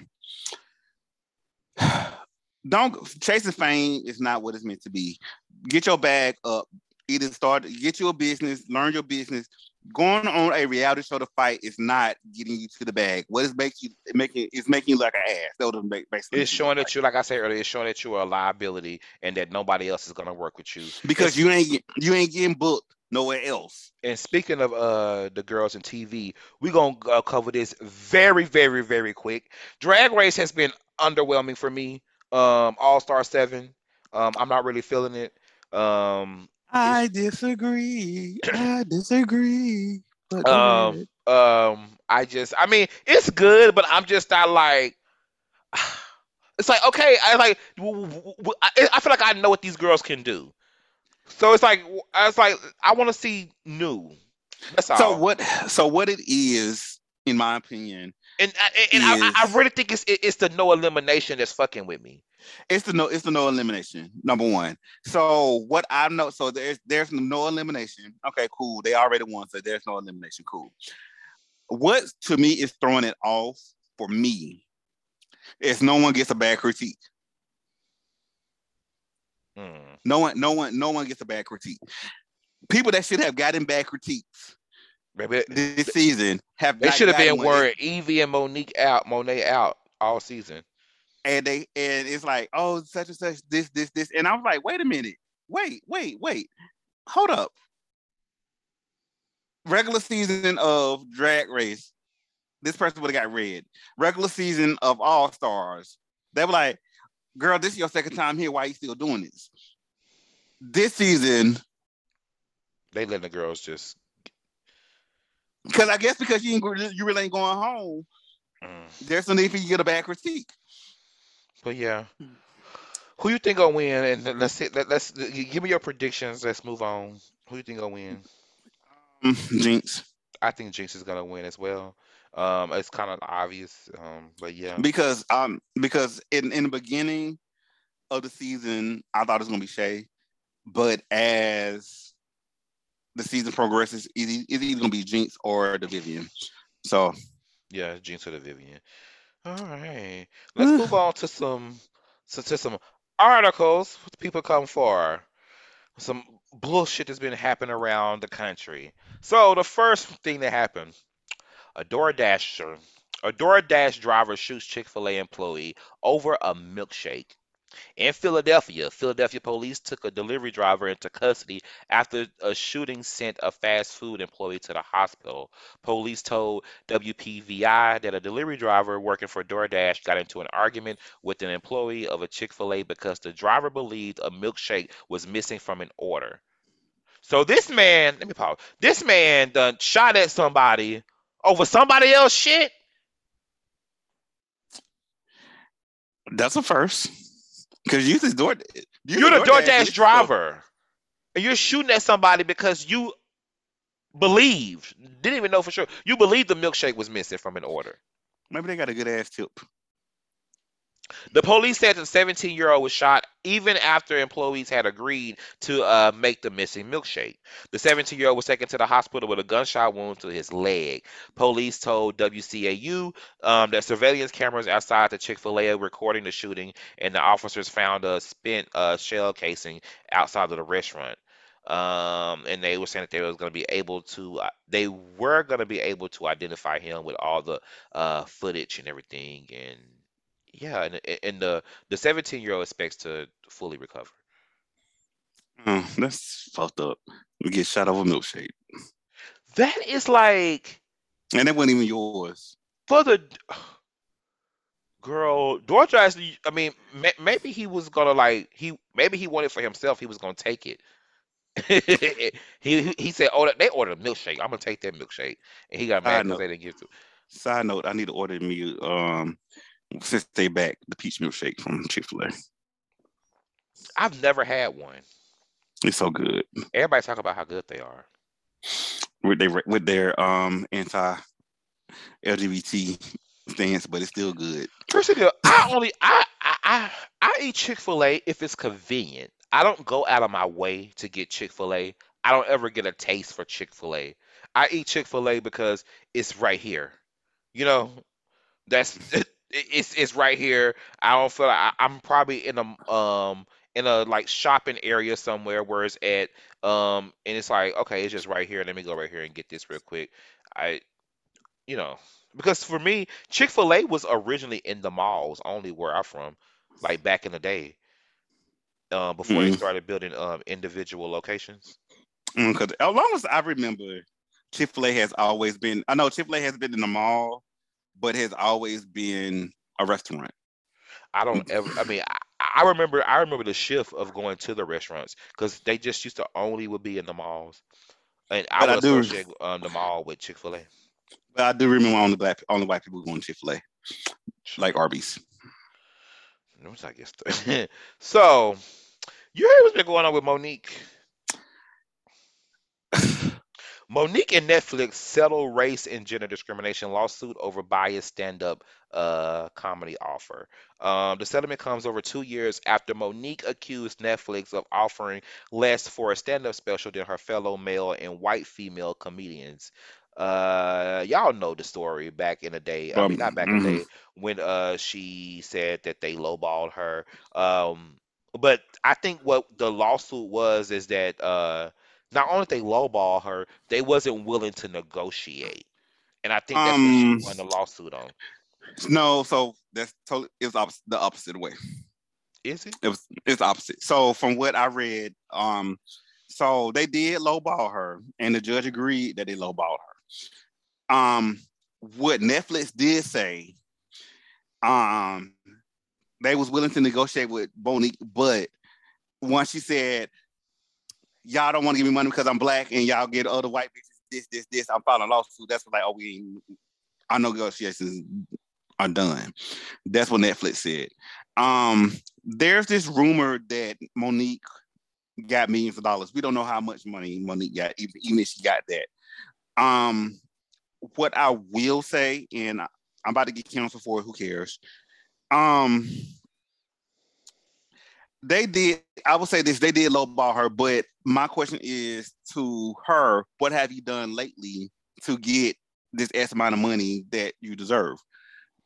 Don't chasing fame is not what it's meant to be. Get your bag up. Either start, get you a business, learn your business. Going on a reality show to fight is not getting you to the bag. What is making you making it's making you like an ass. That would make basically it's showing that you, like I said earlier, it's showing that you are a liability and that nobody else is gonna work with you because it's, you ain't you ain't getting booked nowhere else. And speaking of uh the girls in T V, we're gonna uh, cover this very, very, very quick. Drag Race has been underwhelming for me. Um, All Star Seven. Um, I'm not really feeling it. Um. I disagree. I disagree. But um, um, I just, I mean, it's good, but I'm just not like. It's like okay, I like. I feel like I know what these girls can do, so it's like I was like I want to see new. That's all. So what? So what it is, in my opinion, and I, and is, I, I really think it's it's the no elimination that's fucking with me. It's the no, it's the no elimination. Number one. So what I know, so there's there's no elimination. Okay, cool. They already won, so there's no elimination. Cool. What to me is throwing it off for me is no one gets a bad critique. Mm. No one, no one, no one gets a bad critique. People that should have gotten bad critiques Maybe, this season have they should have been worried. Evie and Monique out, Monet out all season. And they and it's like, oh, such and such, this, this, this. And I was like, wait a minute. Wait, wait, wait. Hold up. Regular season of Drag Race, this person would have got red. Regular season of All Stars, they were like, girl, this is your second time here. Why are you still doing this? This season. They let the girls just. Because I guess because you, ain't, you really ain't going home, mm. there's no need for you to get a bad critique. But yeah, who you think gonna win? And let's hit, let, let's give me your predictions. Let's move on. Who you think gonna win? Jinx. I think Jinx is gonna win as well. Um, it's kind of obvious. Um, but yeah, because um, because in, in the beginning of the season, I thought it was gonna be Shay, but as the season progresses, it's either gonna be Jinx or the Vivian. So yeah, Jinx or the Vivian. All right, let's move on to some to, to some articles people come for. Some bullshit that's been happening around the country. So the first thing that happened, a DoorDasher, a DoorDash driver shoots Chick-fil-A employee over a milkshake. In Philadelphia, Philadelphia police took a delivery driver into custody after a shooting sent a fast food employee to the hospital. Police told W P V I that a delivery driver working for DoorDash got into an argument with an employee of a Chick-fil-A because the driver believed a milkshake was missing from an order. So this man, let me pause. This man done shot at somebody over somebody else's shit. That's a first. Because you door, you're, you're the DoorDash driver, and you're shooting at somebody because you believed, didn't even know for sure, you believed the milkshake was missing from an order. Maybe they got a good ass tip. The police said the seventeen-year-old was shot even after employees had agreed to uh, make the missing milkshake. The seventeen-year-old was taken to the hospital with a gunshot wound to his leg. Police told W C A U um, that surveillance cameras outside the Chick-fil-A were recording the shooting, and the officers found a spent uh, shell casing outside of the restaurant. Um, and they were saying that they was going to be able to, uh, they were going to be able to identify him with all the uh, footage and everything, and yeah, and, and the the seventeen year old expects to fully recover. Mm, that's fucked up. You get shot over milkshake. That is like, and that wasn't even yours. For the girl, DoorDash. I mean, maybe he was gonna like he maybe he wanted for himself. He was gonna take it. he he said, "Oh, they ordered a milkshake. I'm gonna take that milkshake," and he got mad because they didn't give it to him. Side note: I need to order me um. since they back the peach milkshake from Chick-fil-A. I've never had one. It's so good. Everybody talk about how good they are. With their with their um anti L G B T stance, but it's still good. First of all, I only I I I, I eat Chick-fil-A if it's convenient. I don't go out of my way to get Chick-fil-A. I don't ever get a taste for Chick-fil-A. I eat Chick-fil-A because it's right here. You know, that's it's it's right here. I don't feel like I, I'm probably in a um in a like shopping area somewhere where it's at um and it's like, okay, it's just right here. Let me go right here and get this real quick. I you know, because for me, Chick-fil-A was originally in the malls only where I'm from, like back in the day, uh, before they Mm. started building um individual locations. Because as long as I remember, Chick-fil-A has always been, I know Chick-fil-A has been in the mall, but has always been a restaurant. I don't ever, I mean, I, I remember I remember the shift of going to the restaurants because they just used to only would be in the malls. And I But I would do- associate um, the mall with Chick-fil-A. But I do remember only black, only white people going to Chick-fil-A, like Arby's. Which I guess. So, you heard what's been going on with Monique? Monique and Netflix settle race and gender discrimination lawsuit over biased stand-up uh, comedy offer. Um, the settlement comes over two years after Monique accused Netflix of offering less for a stand-up special than her fellow male and white female comedians. Uh, y'all know the story back in the day. I mean, Um, not back in the day when uh she said that they lowballed her. Um, but I think what the lawsuit was is that uh not only they lowball her, they wasn't willing to negotiate, and I think that's what um, she won the lawsuit on. No, so that's totally it was opposite, the opposite way. Is it? It was it's opposite. So from what I read, um, so they did lowball her, and the judge agreed that they lowballed her. Um, what Netflix did say, um, they was willing to negotiate with Monique, but once she said, "Y'all don't want to give me money because I'm black, and y'all get other white bitches this, this, this," I'm filing a lawsuit. That's what like, oh, we ain't, our negotiations are done. That's what Netflix said. Um, there's this rumor that Monique got millions of dollars. We don't know how much money Monique got, even, even if she got that. Um, what I will say, and I- I'm about to get canceled for it, who cares? Um, they did, I will say this, they did lowball her, but my question is to her, what have you done lately to get this S amount of money that you deserve?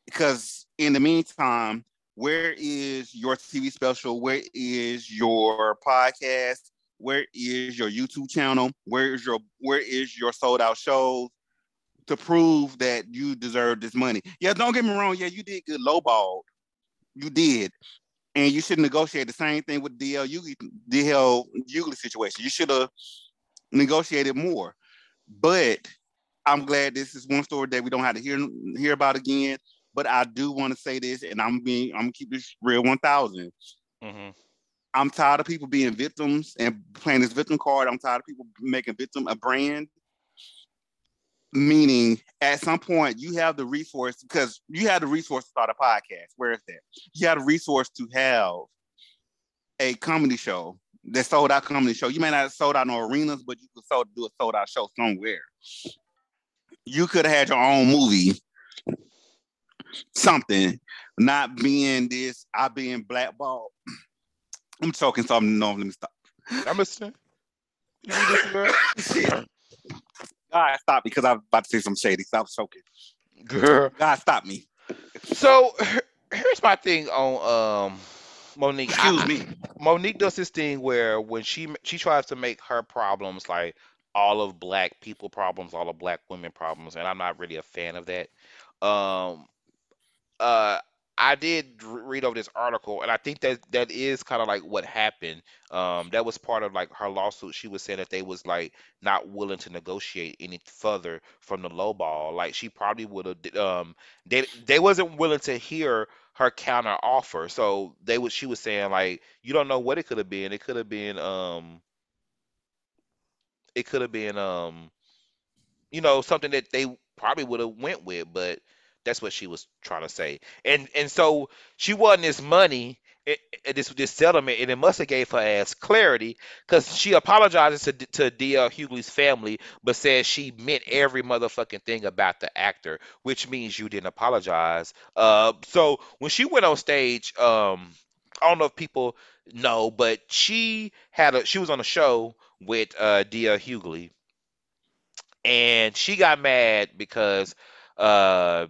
Because in the meantime, where is your T V special? Where is your podcast? Where is your YouTube channel? Where is your where is your sold out shows to prove that you deserve this money? Yeah, don't get me wrong. Yeah, you did good lowballed. You did. And you should negotiate the same thing with D L. Hughley, D L. Hughley situation. You should have negotiated more. But I'm glad this is one story that we don't have to hear hear about again. But I do want to say this, and I'm being I'm gonna keep this real one thousand. Mm-hmm. I'm tired of people being victims and playing this victim card. I'm tired of people making victim a brand. Meaning, at some point, you have the resource because you had the resource to start a podcast. Where is that? You had the resource to have a comedy show that sold out comedy show. You may not have sold out no arenas, but you could sold, do a sold out show somewhere. You could have had your own movie, something, not being this, I being blackballed. I'm choking, so I'm no, let me stop. I'm listening. You need this, girl? Shit. God, stop because I'm about to say some shady. Stop choking. Girl. God, stop me. So her- here's my thing on um Monique. Excuse I- me. Monique does this thing where when she she tries to make her problems like all of black people problems, all of black women problems, and I'm not really a fan of that. Um, uh, I did re- read over this article, and I think that that is kind of like what happened. Um, that was part of like her lawsuit. She was saying that they was like not willing to negotiate any further from the lowball. Like she probably would have. Um, they they wasn't willing to hear her counter offer. So they was she was saying like you don't know what it could have been. It could have been um it could have been um you know something that they probably would have went with, but. That's what she was trying to say. And and so she won this money it, it, this this settlement, and it must have gave her ass clarity, because she apologizes to to D L. Hughley's family, but says she meant every motherfucking thing about the actor, which means you didn't apologize. Uh, so when she went on stage, um, I don't know if people know, but she had a she was on a show with uh, D L. Hughley, and she got mad because uh.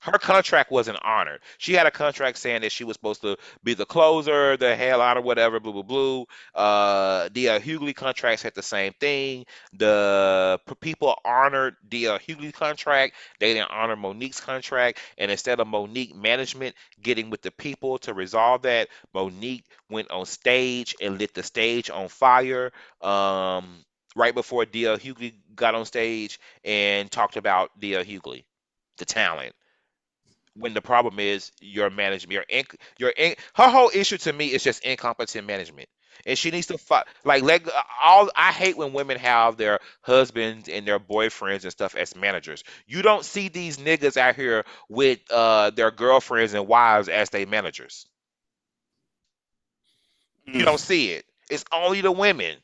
her contract wasn't honored. She had a contract saying that she was supposed to be the closer, the hell out or whatever, blah, blah, blah. Uh, D L. Hughley contracts had the same thing. The people honored D L. Hughley contract. They didn't honor Monique's contract. And instead of Monique management getting with the people to resolve that, Monique went on stage and lit the stage on fire. Um, right before D L. Hughley got on stage and talked about D L. Hughley, the talent. When the problem is your management, your inc your inc her whole issue to me is just incompetent management, and she needs to fight. Like, let all. I hate when women have their husbands and their boyfriends and stuff as managers. You don't see these niggas out here with uh, their girlfriends and wives as they managers. Mm. You don't see it. It's only the women.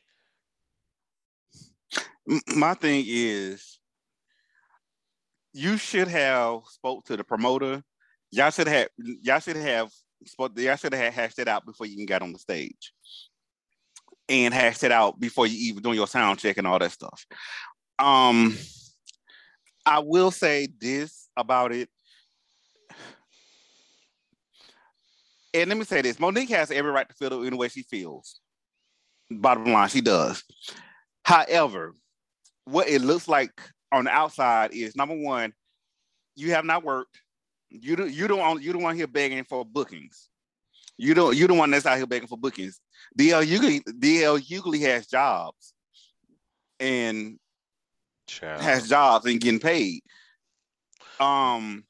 My thing is, you should have spoke to the promoter. Y'all should have. Y'all should have spoke. Y'all should have hashed it out before you even got on the stage, and hashed it out before you even doing your sound check and all that stuff. Um, I will say this about it, and let me say this: Monique has every right to feel any way she feels. Bottom line, she does. However, what it looks like on the outside is, number one, you have not worked. You don't. You don't. You don't want here begging for bookings. You don't. You don't want that's out here begging for bookings. D L. Hughley. D L. Hughley has jobs, and Child. has jobs and getting paid. Um,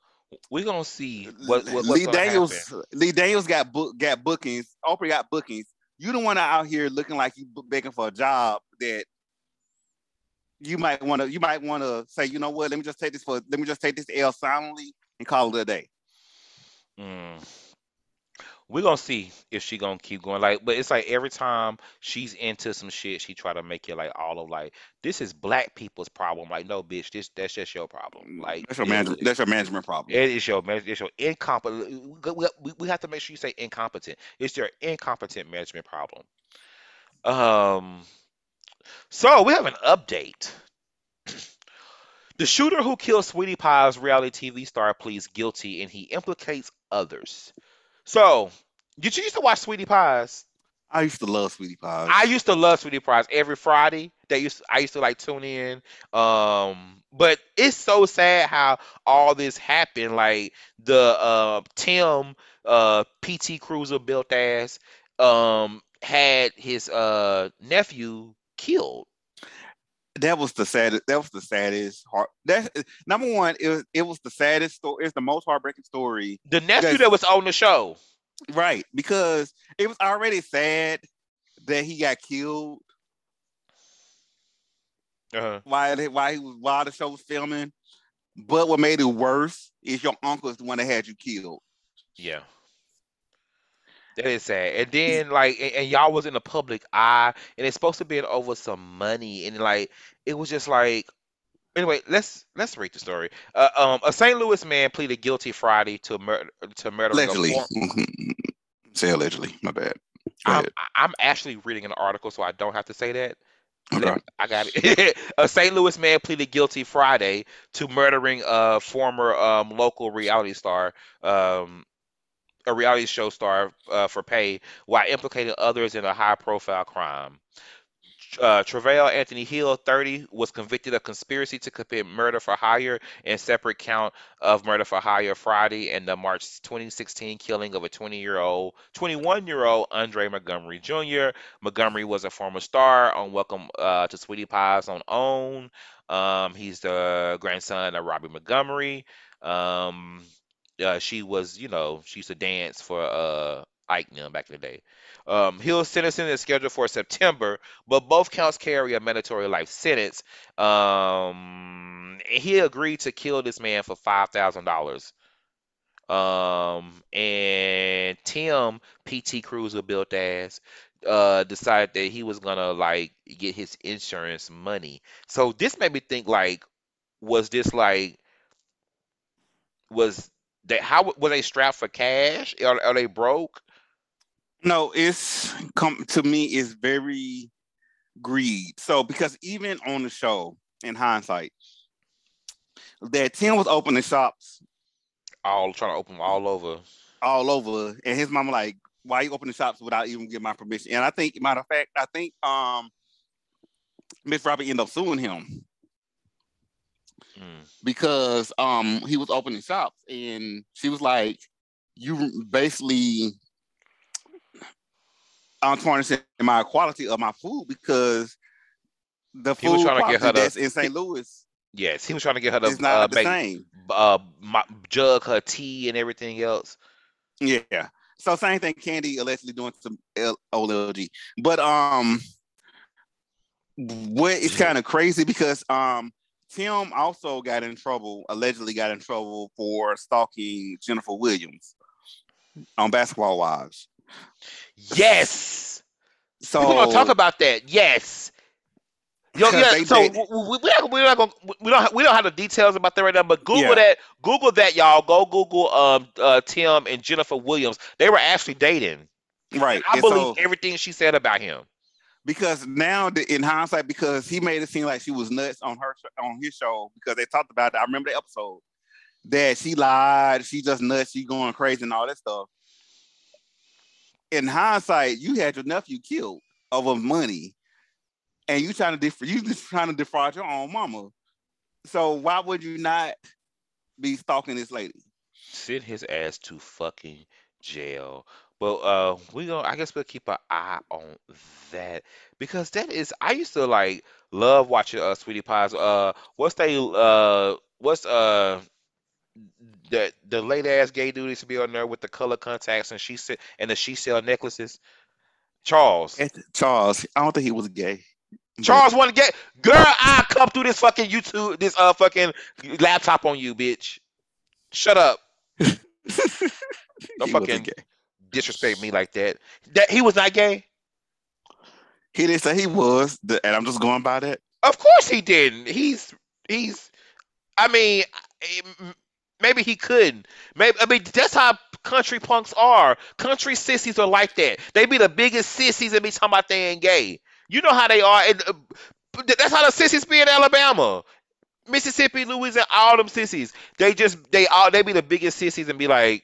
we're gonna see what, what what's Lee Daniels. Happen. Lee Daniels got book got bookings. Oprah got bookings. You don't want to out here looking like you begging for a job that. You might want to. You might want to say, you know what? Let me just take this for. Let me just take this L silently and call it a day. Mm. We're gonna see if she gonna keep going. Like, but it's like every time she's into some shit, she try to make it like all of like this is black people's problem. Like, no, bitch, this that's just your problem. Like, that's your management. That's your management problem. It is your management. It's your incompetent. We, we have to make sure you say incompetent. It's your incompetent management problem. Um. So we have an update. The shooter who killed Sweetie Pie's reality T V star pleads guilty, and he implicates others. So, did you used to watch Sweetie Pie's? I used to love Sweetie Pie's. I used to love Sweetie Pie's every Friday. They used to, I used to like tune in. Um, but it's so sad how all this happened. Like the uh, Tim uh, P T Cruiser built ass um, had his uh, nephew killed. That was the saddest. That was the saddest. Heart. That number one. It was. It was the saddest story. It's the most heartbreaking story. The nephew that was on the show, right? Because it was already sad that he got killed. Uh-huh. While while he was while the show was filming, but what made it worse is your uncle is the one that had you killed. Yeah. That is sad. And then, like, and, and y'all was in the public eye, and it's supposed to be over some money, and like, it was just like, anyway, let's let's read the story. Uh, um, a Saint Louis man pleaded guilty Friday to murder to murder. Allegedly, say allegedly. My bad. I'm, I'm actually reading an article, so I don't have to say that. Okay. I got it. A Saint Louis man pleaded guilty Friday to murdering a former um, local reality star. Um, a reality show star uh, for pay while implicating others in a high-profile crime. Uh, Travail Anthony Hill, thirty, was convicted of conspiracy to commit murder for hire and separate count of murder for hire Friday and the March twenty sixteen killing of a twenty-year-old, twenty-one-year-old Andre Montgomery Junior Montgomery was a former star on Welcome uh, to Sweetie Pie's on OWN. Um, he's the grandson of Robbie Montgomery. Um... Uh, she was, you know, she used to dance for uh, Ike Nim back in the day. Um, Hill's sentencing is scheduled for September, but both counts carry a mandatory life sentence. Um, he agreed to kill this man for five thousand dollars. Um, and Tim, P T Cruiser built ass, uh, decided that he was gonna like get his insurance money. So this made me think, like, was this like, was that how were they strapped for cash? Are, are they broke? No, it's come to me is very greed. So because even on the show, in hindsight, that Tim was opening shops. All trying to open them all over. All over. And his mama like, why you opening shops without even getting my permission? And I think, matter of fact, I think um Miss Robbie ended up suing him. Mm. Because um he was opening shops and she was like, you basically I'm tarnishing my quality of my food because the food he was trying to get her to, that's in Saint Louis. Yes, he was trying to get her to it's not uh, the make, same. Uh, my, jug her tea and everything else. Yeah, so same thing. Candy allegedly doing some O L G, but um, what is kind of crazy because um, Tim also got in trouble. Allegedly got in trouble for stalking Jennifer Williams on Basketball Wives. Yes. So we're gonna talk about that. Yes. Yo, yeah, so we, we, we're not gonna, we don't we don't have the details about that right now, but Google yeah. that, Google that, y'all. Go Google um uh, Tim and Jennifer Williams. They were actually dating, right? And I and believe so, everything she said about him. Because now, in hindsight, because he made it seem like she was nuts on her on his show because they talked about it. I remember the episode that she lied, she just nuts, she going crazy and all that stuff. In hindsight, you had your nephew killed over money. And you trying to def- you just trying to defraud your own mama, so why would you not be stalking this lady? Send his ass to fucking jail. But uh, we gonna I guess we'll keep an eye on that because that is I used to like love watching uh Sweetie Pie's. Uh, what's they uh what's uh the the late ass gay dude used to be on there with the color contacts and she said and the she sell necklaces. Charles. Charles. I don't think he was gay. Charles wanna get girl, I come through this fucking YouTube, this uh fucking laptop on you, bitch. Shut up. Don't fucking disrespect me like that. That he was not gay. He didn't say he was, and I'm just going by that. Of course he didn't. He's he's. I mean, maybe he couldn't. Maybe I mean that's how country punks are. Country sissies are like that. They be the biggest sissies and be talking about they ain't gay. You know how they are. And, uh, that's how the sissies be in Alabama, Mississippi, Louisiana, all them sissies. They just, they all, they be the biggest sissies and be like,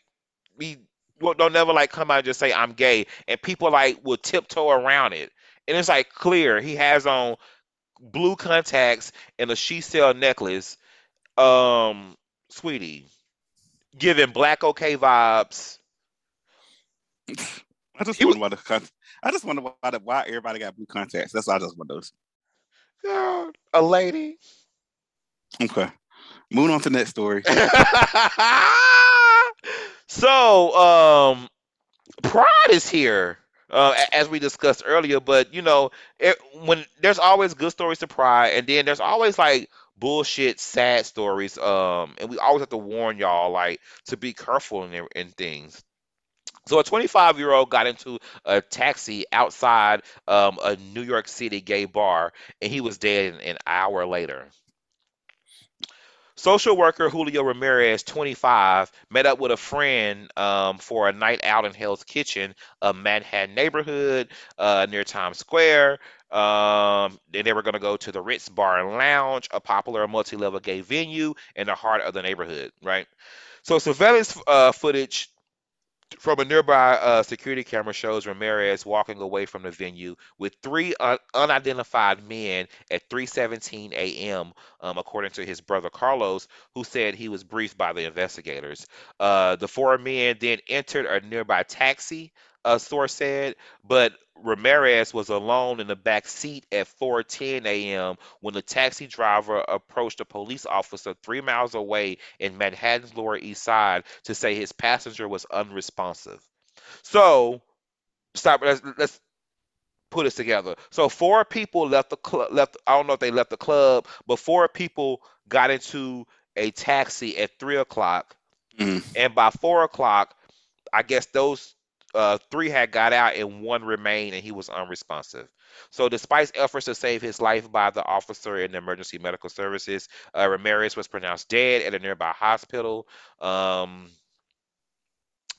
be, don't never like come out and just say I'm gay. And people like will tiptoe around it. And it's like clear. He has on blue contacts and a she-cell necklace. Um, sweetie, giving black okay vibes. I just wonder why the cont- I just wonder why, the, why everybody got blue contacts. That's all I just want those. Girl, a lady. Okay. Moving on to the next story. So, um, Pride is here, uh, as we discussed earlier. But, you know, it, when there's always good stories to Pride, and then there's always, like, bullshit, sad stories. Um, and we always have to warn y'all, like, to be careful in, in things. So a twenty-five-year-old got into a taxi outside um, a New York City gay bar, and he was dead an hour later. Social worker Julio Ramirez, twenty-five, met up with a friend um, for a night out in Hell's Kitchen, a Manhattan neighborhood uh, near Times Square. Um, and they were going to go to the Ritz Bar and Lounge, a popular multi-level gay venue in the heart of the neighborhood, right? So surveillance uh, footage from a nearby uh, security camera shows Ramirez walking away from the venue with three un- unidentified men at three seventeen a.m., um, according to his brother Carlos, who said he was briefed by the investigators. Uh, the four men then entered a nearby taxi, a source said, but Ramirez was alone in the back seat at four ten a.m. when the taxi driver approached a police officer three miles away in Manhattan's Lower East Side to say his passenger was unresponsive. So, stop. Let's, let's put this together. So, four people left the club. Left. I don't know if they left the club, but four people got into a taxi at three o'clock Mm. And by four o'clock, I guess those uh, three had got out and one remained, and he was unresponsive. So despite efforts to save his life by the officer in the emergency medical services, uh, Ramirez was pronounced dead at a nearby hospital. Um,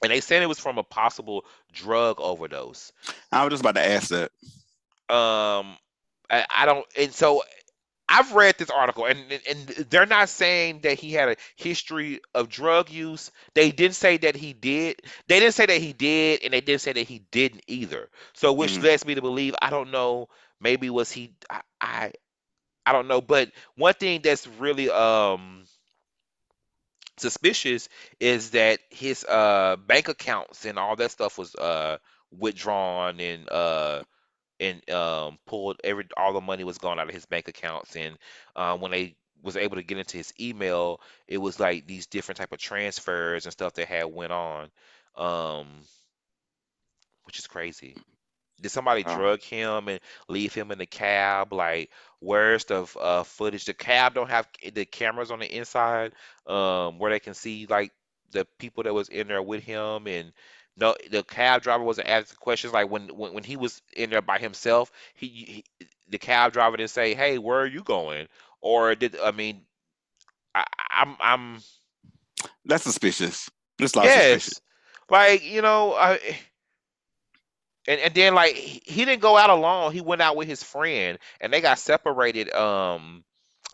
and they said it was from a possible drug overdose. I was just about to ask that. Um, I, I don't, and so I've read this article, and, and they're not saying that he had a history of drug use. They didn't say that he did. They didn't say that he did, and they didn't say that he didn't either. So, which mm. leads me to believe, I don't know, maybe was he, I, I, I don't know. But one thing that's really um suspicious is that his uh bank accounts and all that stuff was uh withdrawn and uh. and um, pulled every all the money was gone out of his bank accounts. And uh, when they was able to get into his email, it was like these different type of transfers and stuff that had went on, um, which is crazy. Did somebody oh. drug him and leave him in the cab? Like, where's the uh, footage? The cab don't have the cameras on the inside um, where they can see like the people that was in there with him. And no, the cab driver wasn't asking questions. Like when, when, when he was in there by himself, he, he the cab driver didn't say, "Hey, where are you going?" Or did I mean, I, I'm I'm that's suspicious. That's like yes, suspicious. Like you know, I, and and then like he didn't go out alone. He went out with his friend, and they got separated. Um.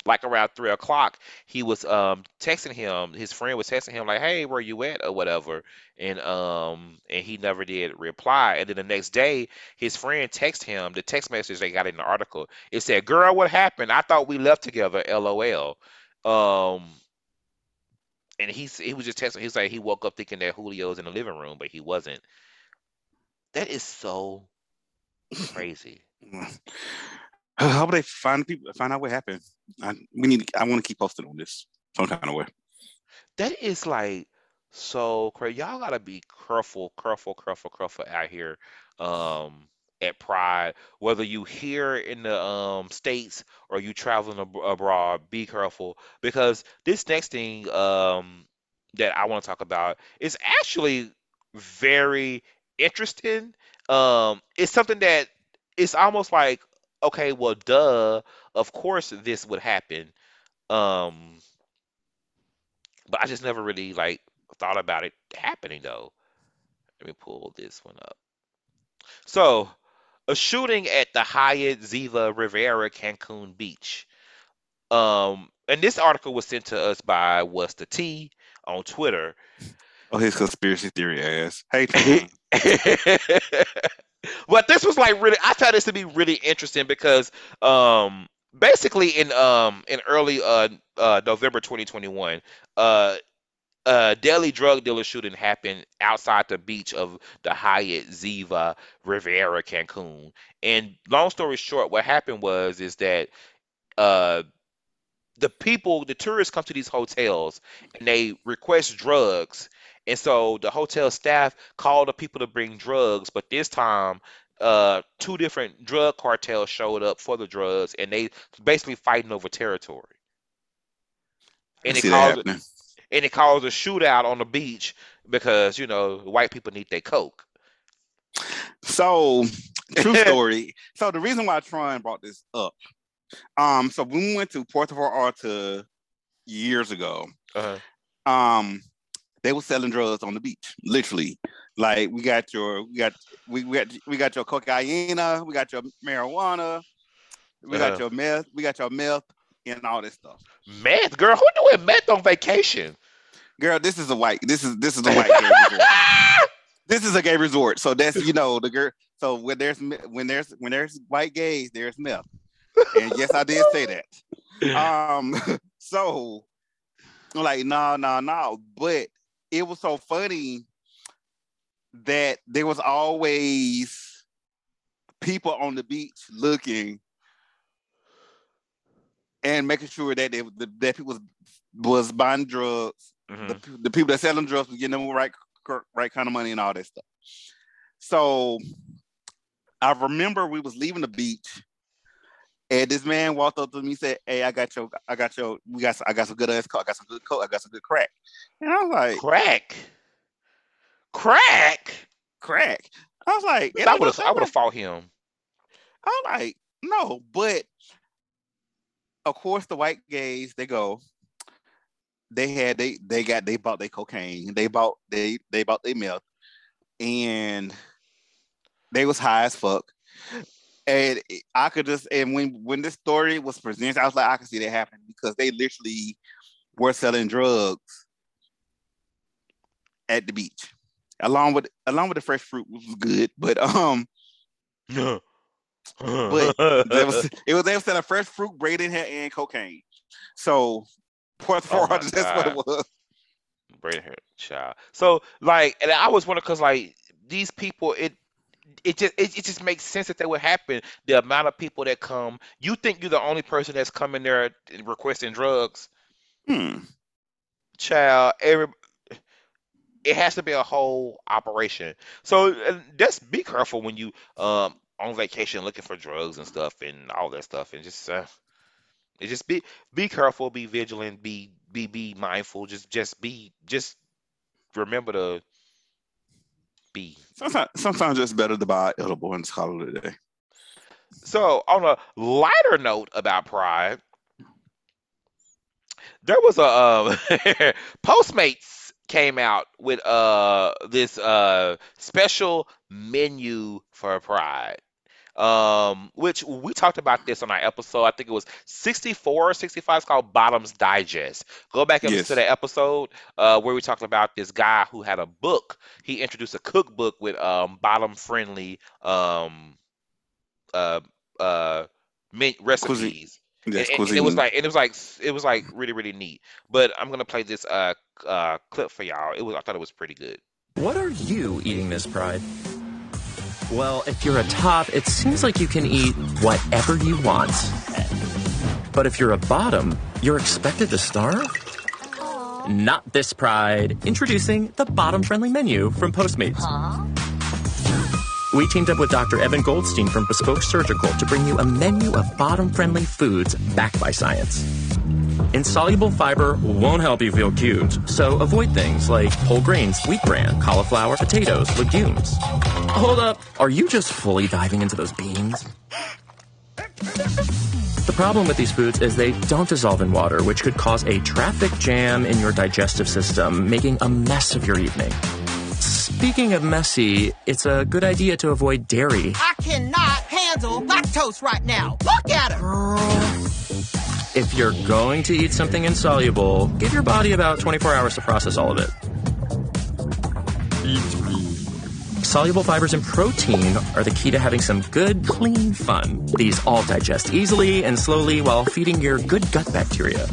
Like around three o'clock, he was um texting him. His friend was texting him like, "Hey, where you at?" or whatever, and um and he never did reply. And then the next day, his friend texted him. The text message they got in the article, it said, "Girl, what happened? I thought we left together. LOL." Um, and he he was just texting. He's like, he woke up thinking that Julio's in the living room, but he wasn't. That is so crazy. How would they find people? Find out what happened. I, we need. I want to keep posted on this some kind of way. That is like so crazy. Y'all gotta be careful, careful, careful, careful out here um, at Pride. Whether you here in the um, States or you traveling ab- abroad, be careful, because this next thing um, that I want to talk about is actually very interesting. Um, it's something that it's almost like, okay, well, duh, of course this would happen. Um, but I just never really, like, thought about it happening, though. Let me pull this one up. So, a shooting at the Hyatt Ziva Riviera Cancun Beach. Um, and this article was sent to us by What's the T on Twitter. Oh, his conspiracy theory ass. Hey, but this was like really, I thought this to be really interesting because um, basically in um, in early uh, uh, November twenty twenty-one, uh, a deadly drug dealer shooting happened outside the beach of the Hyatt Ziva Riviera Cancun. And long story short, what happened was is that uh, the people, the tourists come to these hotels and they request drugs. And so the hotel staff called the people to bring drugs, but this time uh, two different drug cartels showed up for the drugs, and they basically fighting over territory. And it caused a, and it caused a shootout on the beach because, you know, white people need their coke. So, true story. So the reason why Tron brought this up, um, so when we went to Puerto Vallarta years ago, uh-huh. um. They were selling drugs on the beach, literally. Like we got your, we got, we, we got, we got your cocaina, we got your marijuana, we uh-huh. got your meth, we got your meth, and all this stuff. Meth, girl, who doing meth on vacation? Girl, this is a white, this is this is a white gay resort. This is a gay resort, so that's you know the girl. So when there's when there's when there's white gays, there's meth. And yes, I did say that. Um, so I'm like, no, no, no, but. It was so funny that there was always people on the beach looking and making sure that they, that people was, was buying drugs. Mm-hmm. The, the people that selling drugs was getting them the right, right kind of money and all that stuff. So I remember we was leaving the beach And this man walked up to me and said, "Hey, I got your, I got your, we got, some, I got some good ass coke, I got some good coke, I got some good crack." And I was like, "Crack, crack, crack." I was like, I would have, I would have fought him. I'm like, no, but of course the white gays, they go, they had, they, they got, they bought their cocaine, they bought, they, they bought their milk, and they was high as fuck. And I could just, and when, when this story was presented, I was like, I could see that happening because they literally were selling drugs at the beach, along with along with the fresh fruit, which was good. But um, but it was it was they were selling fresh fruit, braided hair, and cocaine. So, for oh that's what it was. Braided hair, child. So like, and I was wondering because like these people, it. It just it, it just makes sense that that would happen. The amount of people that come, you think you're the only person that's coming there requesting drugs? Hmm. Child, every it has to be a whole operation. So uh, just be careful when you um on vacation looking for drugs and stuff and all that stuff, and just uh, it just be be careful, be vigilant, be be be mindful. Just just be just remember to. Sometimes, sometimes it's better to buy edible and call it a day. So, on a lighter note about Pride, there was a uh, Postmates came out with uh this uh special menu for Pride, um which we talked about this on our episode. I think it was sixty-four or sixty-five. It's called Bottoms Digest. Go back and yes. listen to that episode uh where we talked about this guy who had a book. He introduced a cookbook with um bottom friendly um uh uh mint recipes. Yes, and, and, and it was like and it was like it was like really really neat. But I'm gonna play this uh uh clip for y'all. It was I thought it was pretty good. What are you eating this Pride? Well, if you're a top, it seems like you can eat whatever you want. But if you're a bottom, you're expected to starve? Not this Pride. Introducing the bottom-friendly menu from Postmates. Huh? We teamed up with Doctor Evan Goldstein from Bespoke Surgical to bring you a menu of bottom-friendly foods backed by science. Insoluble fiber won't help you feel cute, so avoid things like whole grains, wheat bran, cauliflower, potatoes, legumes. Hold up, are you just fully diving into those beans? The problem with these foods is they don't dissolve in water, which could cause a traffic jam in your digestive system, making a mess of your evening. Speaking of messy, it's a good idea to avoid dairy. I cannot handle lactose right now. Look at her. If you're going to eat something insoluble, give your body about twenty-four hours to process all of it. Soluble fibers and protein are the key to having some good, clean fun. These all digest easily and slowly while feeding your good gut bacteria,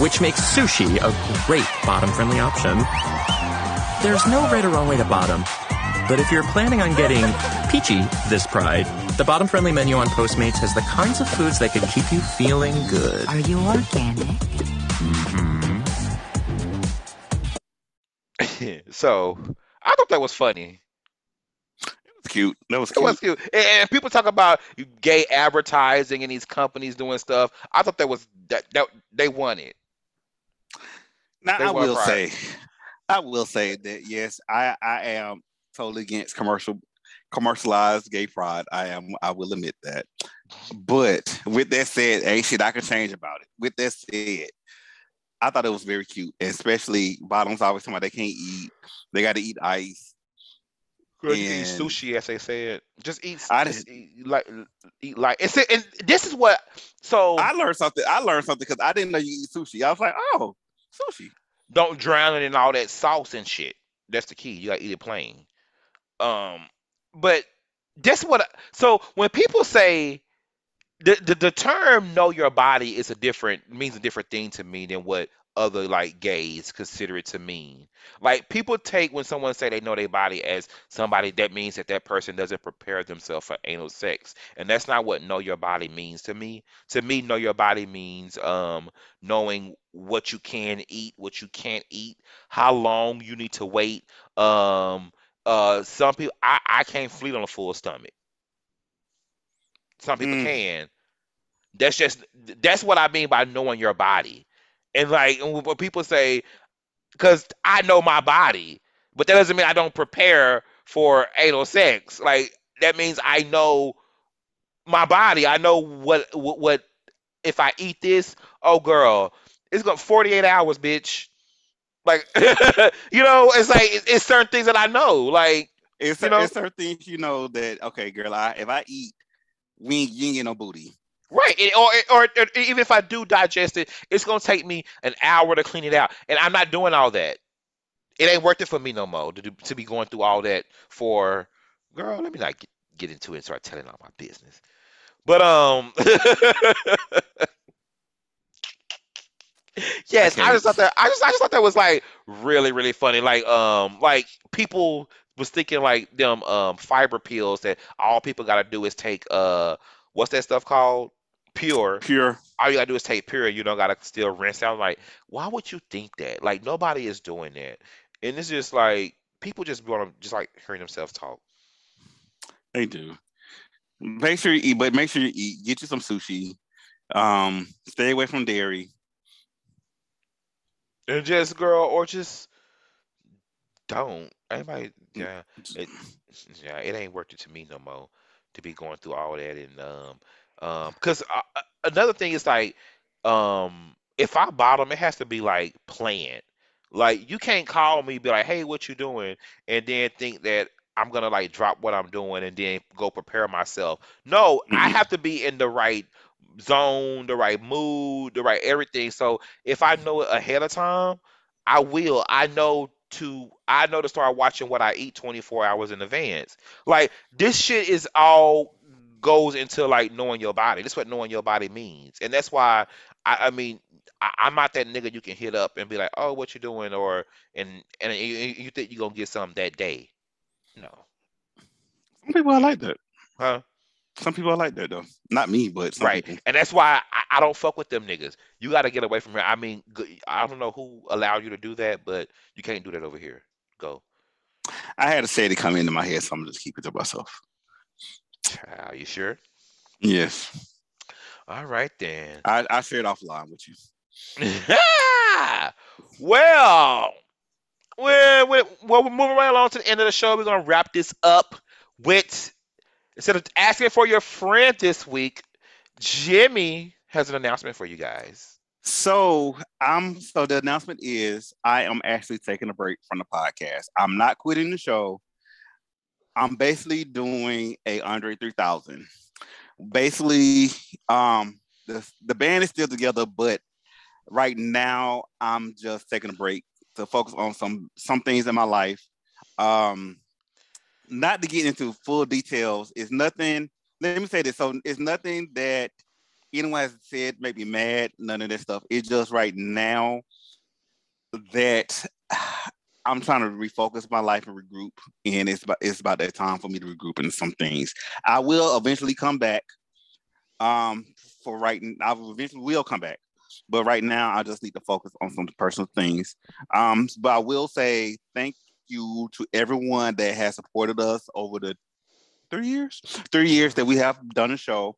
which makes sushi a great bottom-friendly option. There's no right or wrong way to bottom, but if you're planning on getting peachy this Pride, the bottom-friendly menu on Postmates has the kinds of foods that could keep you feeling good. Are you organic? Mm-hmm. So, I thought that was funny. It was cute. That was cute. It was cute. And people talk about gay advertising and these companies doing stuff. I thought that was that, that they won it. Now they I will Pride. say, I will say that yes, I I am totally against commercial. commercialized gay pride. I am. I will admit that. But with that said, ain't shit I can change about it. With that said, I thought it was very cute, especially bottoms always talking about they can't eat. They got to eat ice. Girl, you can eat sushi, as they said. Just eat. I just, just eat, like eat like. It's, and this is what. So I learned something. I learned something because I didn't know you eat sushi. I was like, oh, sushi. Don't drown it in all that sauce and shit. That's the key. You gotta eat it plain. Um. But that's what. I, so when people say the, the the term "know your body" is a different means a different thing to me than what other like gays consider it to mean. Like people take when someone say they know their body as somebody that means that that person doesn't prepare themselves for anal sex, and that's not what "know your body" means to me. To me, know your body means um knowing what you can eat, what you can't eat, how long you need to wait, um. Uh, some people, I, I can't fleet on a full stomach. Some people mm. can. That's just, that's what I mean by knowing your body. And like when people say, because I know my body, but that doesn't mean I don't prepare for anal sex. Like that means I know my body. I know what what, what if I eat this, oh girl, it's gonna forty-eight hours, bitch. Like you know, it's like it's, it's certain things that I know. Like it's, you know, it's certain things you know that okay, girl, I if I eat, we ain't getting no booty. Right, it, or, or or even if I do digest it, it's gonna take me an hour to clean it out, and I'm not doing all that. It ain't worth it for me no more to do, to be going through all that for, girl. Let me not get, get into it and start telling all my business. But um, yes, okay. I just thought that I just I just thought that was like really really funny. Like um, like people was thinking like them um fiber pills that all people gotta do is take uh what's that stuff called? Pure. Pure. All you gotta do is take Pure. You don't gotta still rinse out. I'm like, why would you think that? Like, nobody is doing that. And it's just like people just want to just like hearing themselves talk. They do. Make sure you eat, but make sure you eat. Get you some sushi. Um, stay away from dairy. And just, girl, or just don't. Everybody, yeah, it, yeah, it ain't worth it to me no more to be going through all that. And um. Um, cause uh, another thing is like, um, if I bottom, it has to be like planned. Like you can't call me, be like, "Hey, what you doing?" and then think that I'm gonna like drop what I'm doing and then go prepare myself. No, mm-hmm. I have to be in the right zone, the right mood, the right everything. So if I know it ahead of time, I will. I know to I know to start watching what I eat twenty-four hours in advance. Like this shit is all. Goes into like knowing your body. That's what knowing your body means, and that's why I, I mean I, I'm not that nigga you can hit up and be like, "Oh, what you doing?" or and and you, you think you are gonna get something that day? No. Some people are like that, huh? Some people are like that though. Not me, but some right. People. And that's why I, I don't fuck with them niggas. You got to get away from here. I mean, I don't know who allowed you to do that, but you can't do that over here. Go. I had to say to come into my head, so I'm just keep it to myself. Are you sure? Yes. All right then. I I shared offline with you. well, well, well, we're moving right along to the end of the show. We're gonna wrap this up with, instead of asking for your friend this week, Jimmy has an announcement for you guys. So I'm so the announcement is I am actually taking a break from the podcast. I'm not quitting the show. I'm basically doing a Andre three thousand. Basically, um, the, the band is still together, but right now I'm just taking a break to focus on some some things in my life. Um, not to get into full details. It's nothing. Let me say this. So it's nothing that anyone has said made me mad. None of that stuff. It's just right now that I'm trying to refocus my life and regroup, and it's about, it's about that time for me to regroup in some things. I will eventually come back. Um, for right, I will eventually will come back, but right now I just need to focus on some personal things. Um, but I will say thank you to everyone that has supported us over the three years, three years that we have done the show,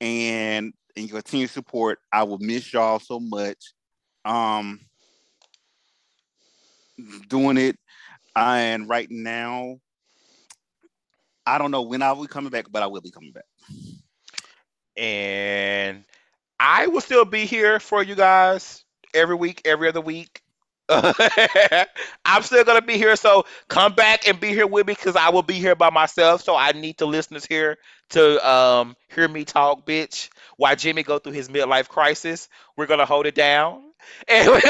and and your continued support. I will miss y'all so much. Um. Doing it, and right now, I don't know when I will be coming back, but I will be coming back. And I will still be here for you guys every week, every other week. I'm still gonna be here, so come back and be here with me because I will be here by myself. So I need the listeners here to um hear me talk, bitch. While Jimmy go through his midlife crisis, we're gonna hold it down. And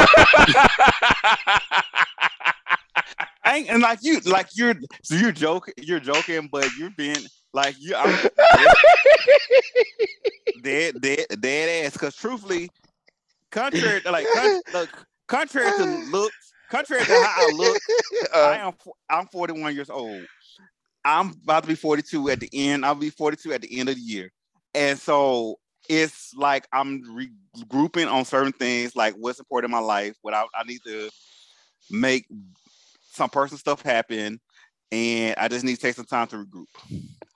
I ain't, and like you, like you're, so you're joking, you're joking, but you're being like you, I'm dead, dead, dead ass. Because truthfully, contrary, like con- look, contrary to looks, contrary to how I look, uh, I am, I'm forty-one years old. I'm about to be forty-two at the end. I'll be forty-two at the end of the year, and so it's like I'm regrouping on certain things, like what's important in my life. What I, I need to make. Some personal stuff happen, and I just need to take some time to regroup.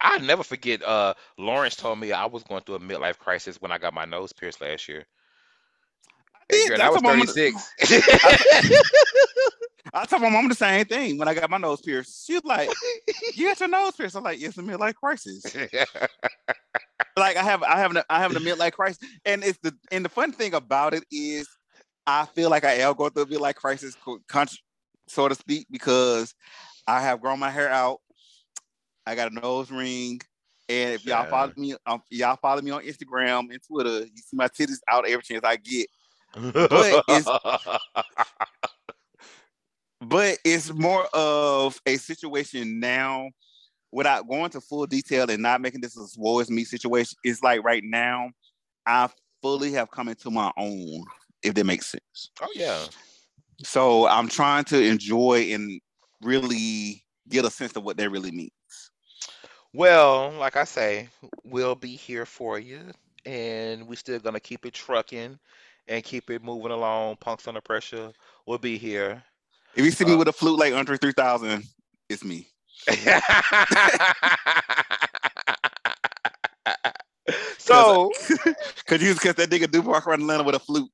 I never forget. Uh, Lawrence told me I was going through a midlife crisis when I got my nose pierced last year. And girl, I was thirty-six. I, I told my mom the same thing when I got my nose pierced. She was like, "You got your nose pierced?" I'm like, "It's a midlife crisis." Like I have, I have, an, I have a midlife crisis, and it's the and the fun thing about it is, I feel like I am going through a midlife crisis, so to speak, because I have grown my hair out. I got a nose ring, and if y'all yeah. follow me, um, y'all follow me on Instagram and Twitter. You see my titties out every chance I get. But it's, but it's more of a situation now, without going to full detail and not making this a woe is me situation. It's like right now, I fully have come into my own, if that makes sense. Oh yeah. So I'm trying to enjoy and really get a sense of what that really means. Well, like I say, we'll be here for you, and we're still gonna keep it trucking and keep it moving along. Punks Under Pressure, we'll be here. If you see me uh, with a flute like Andre three thousand, it's me. So, could you catch that nigga Dupark running around with a flute?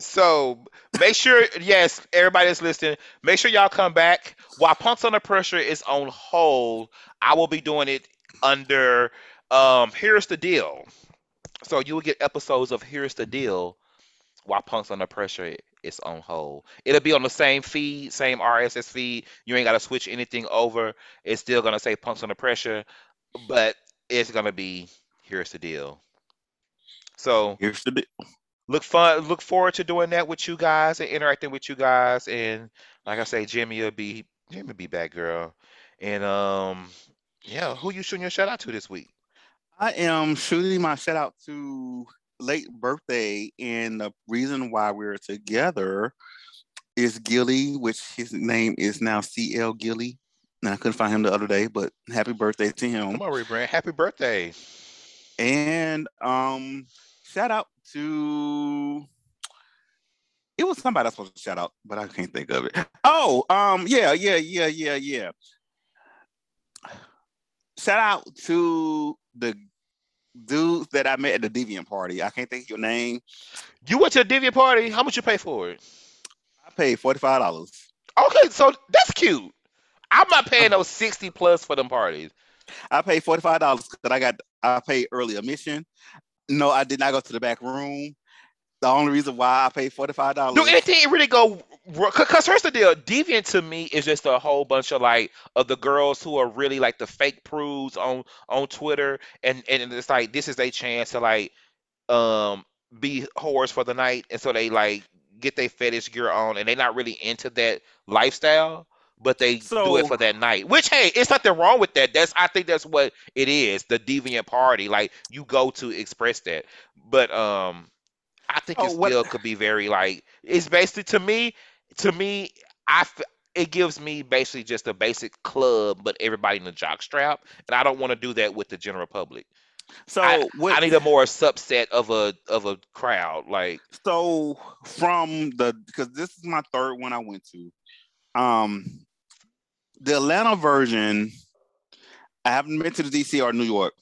So make sure, yes, everybody that's listening, make sure y'all come back. While Punks Under Pressure is on hold, I will be doing it under um, Here's the Deal. So you will get episodes of Here's the Deal while Punks Under Pressure is on hold. It'll be on the same feed, same R S S feed. You ain't got to switch anything over. It's still going to say Punks Under Pressure, but it's going to be Here's the Deal. So Here's the Deal. Look fun. Look forward to doing that with you guys and interacting with you guys. And like I say, Jimmy will be Jimmy will be back, girl. And um, yeah, who you shooting your shout out to this week? I am shooting my shout out to Late Birthday, and the reason why we're together is Gilly, which his name is now C L Gilly. And I couldn't find him the other day, but happy birthday to him. Come on, rebrand. Happy birthday. And um, shout out to, it was somebody I was supposed to shout out, but I can't think of it. Oh, um, yeah, yeah, yeah, yeah, yeah. Shout out to the dudes that I met at the Deviant party. I can't think of your name. You went to a Deviant party? How much you pay for it? I paid forty-five dollars. Okay, so that's cute. I'm not paying those sixty plus for them parties. I paid forty-five dollars because I got I paid early admission. No, I did not go to the back room. The only reason why I paid forty-five dollars. Dude, it didn't really go. Because here's the deal. Deviant to me is just a whole bunch of like of the girls who are really like the fake prudes on on Twitter. And, and it's like, this is their chance to like um be whores for the night. And so they like get their fetish gear on. And they're not really into that lifestyle, but they so, do it for that night. Which, hey, it's nothing wrong with that. That's I think that's what it is, the Deviant party. Like, you go to express that. But um, I think oh, it still what? could be very, like, it's basically, to me, to me, I, it gives me basically just a basic club, but everybody in the jock strap. And I don't want to do that with the general public. So I, what, I need a more subset of a of a crowd. Like, so from the, because this is my third one I went to. Um, the Atlanta version, I haven't been to the D C or New York,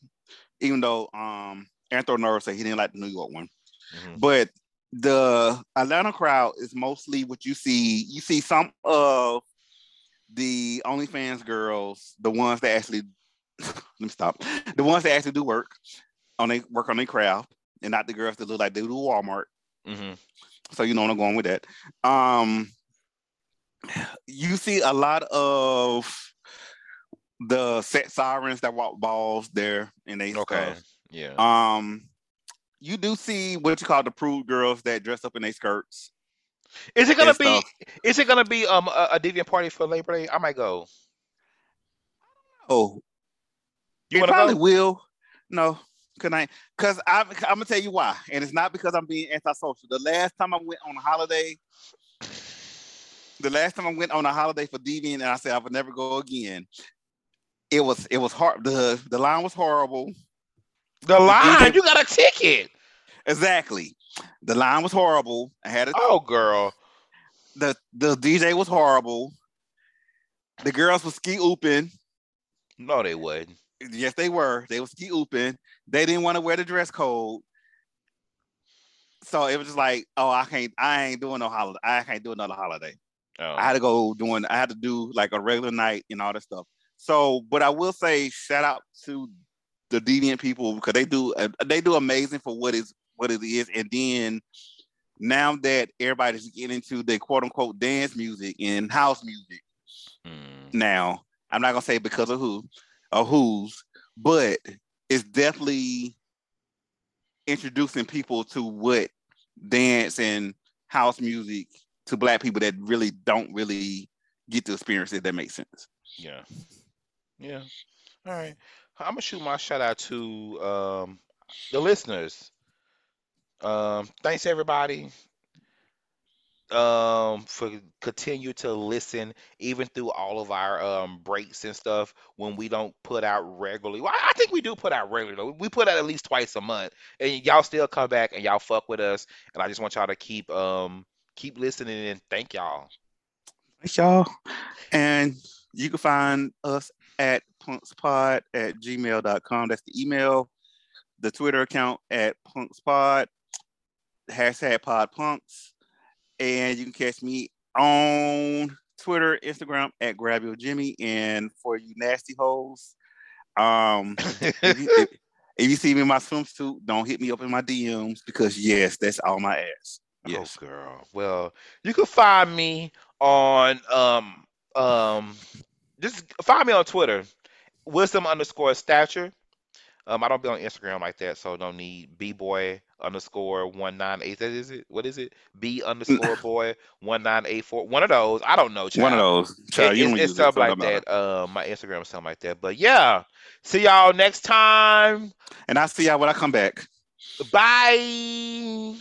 even though um, Anthony Nero said he didn't like the New York one. Mm-hmm. But the Atlanta crowd is mostly what you see. You see some of the OnlyFans girls, the ones that actually, let me stop, the ones that actually do work on they work on their craft, and not the girls that look like they do Walmart. Mm-hmm. So you know what I'm going with that. Um, You see a lot of the set sirens that walk balls there, and they okay, stuff. yeah. Um, you do see what you call the prude girls that dress up in their skirts. Is it gonna be? Stuff. Is it gonna be um a, a Deviant party for Labor Day? I might go. Oh, you it probably go? will. No, cause I, cause I, I'm gonna tell you why, and it's not because I'm being antisocial. The last time I went on a holiday. The last time I went on a holiday for Deviant, and I said I would never go again. It was it was hard. The the line was horrible. The line, Deviant, you got a ticket. Exactly. The line was horrible. I had it. Oh girl. The the D J was horrible. The girls were ski ooping. No, they wouldn't. Yes, they were. They were ski-ooping. They didn't want to wear the dress code. So it was just like, oh, I can't, I ain't doing no holiday. I can't do another holiday. Oh. I had to go doing, I had to do like a regular night and all that stuff. So, but I will say, shout out to the Deviant people, because they do, they do amazing for what is, what it is. And then now that everybody's getting into the quote unquote dance music and house music. Mm. Now, I'm not going to say because of who or who's, but it's definitely introducing people to what dance and house music to Black people that really don't really get to experience it. That makes sense. Yeah. Yeah. All right. I'm going to shoot my shout out to um, the listeners. Um, thanks, everybody, um, for continue to listen, even through all of our um, breaks and stuff when we don't put out regularly. Well, I think we do put out regularly. We put out at least twice a month, and y'all still come back and y'all fuck with us. And I just want y'all to keep um, keep listening, and thank y'all. Thanks, y'all. And you can find us at punkspod at gmail dot com. That's the email. The Twitter account at punkspod. Hashtag pod punks. And you can catch me on Twitter, Instagram at grab your Jimmy. And for you nasty hoes, um, if, you, if, if you see me in my swimsuit, don't hit me up in my D Ms, because yes, that's all my ass. Yes, oh, girl. Well, you can find me on um um just find me on Twitter, wisdom underscore stature. Um, I don't be on Instagram like that, so don't need b-boy underscore one nine eight. That is it. What is it? B underscore boy one nine eight four. One of those. I don't know. Child. One of those. Child, it, you it's, don't it's stuff like that. Um, uh, my Instagram is something like that. But yeah, see y'all next time. And I'll see y'all when I come back. Bye.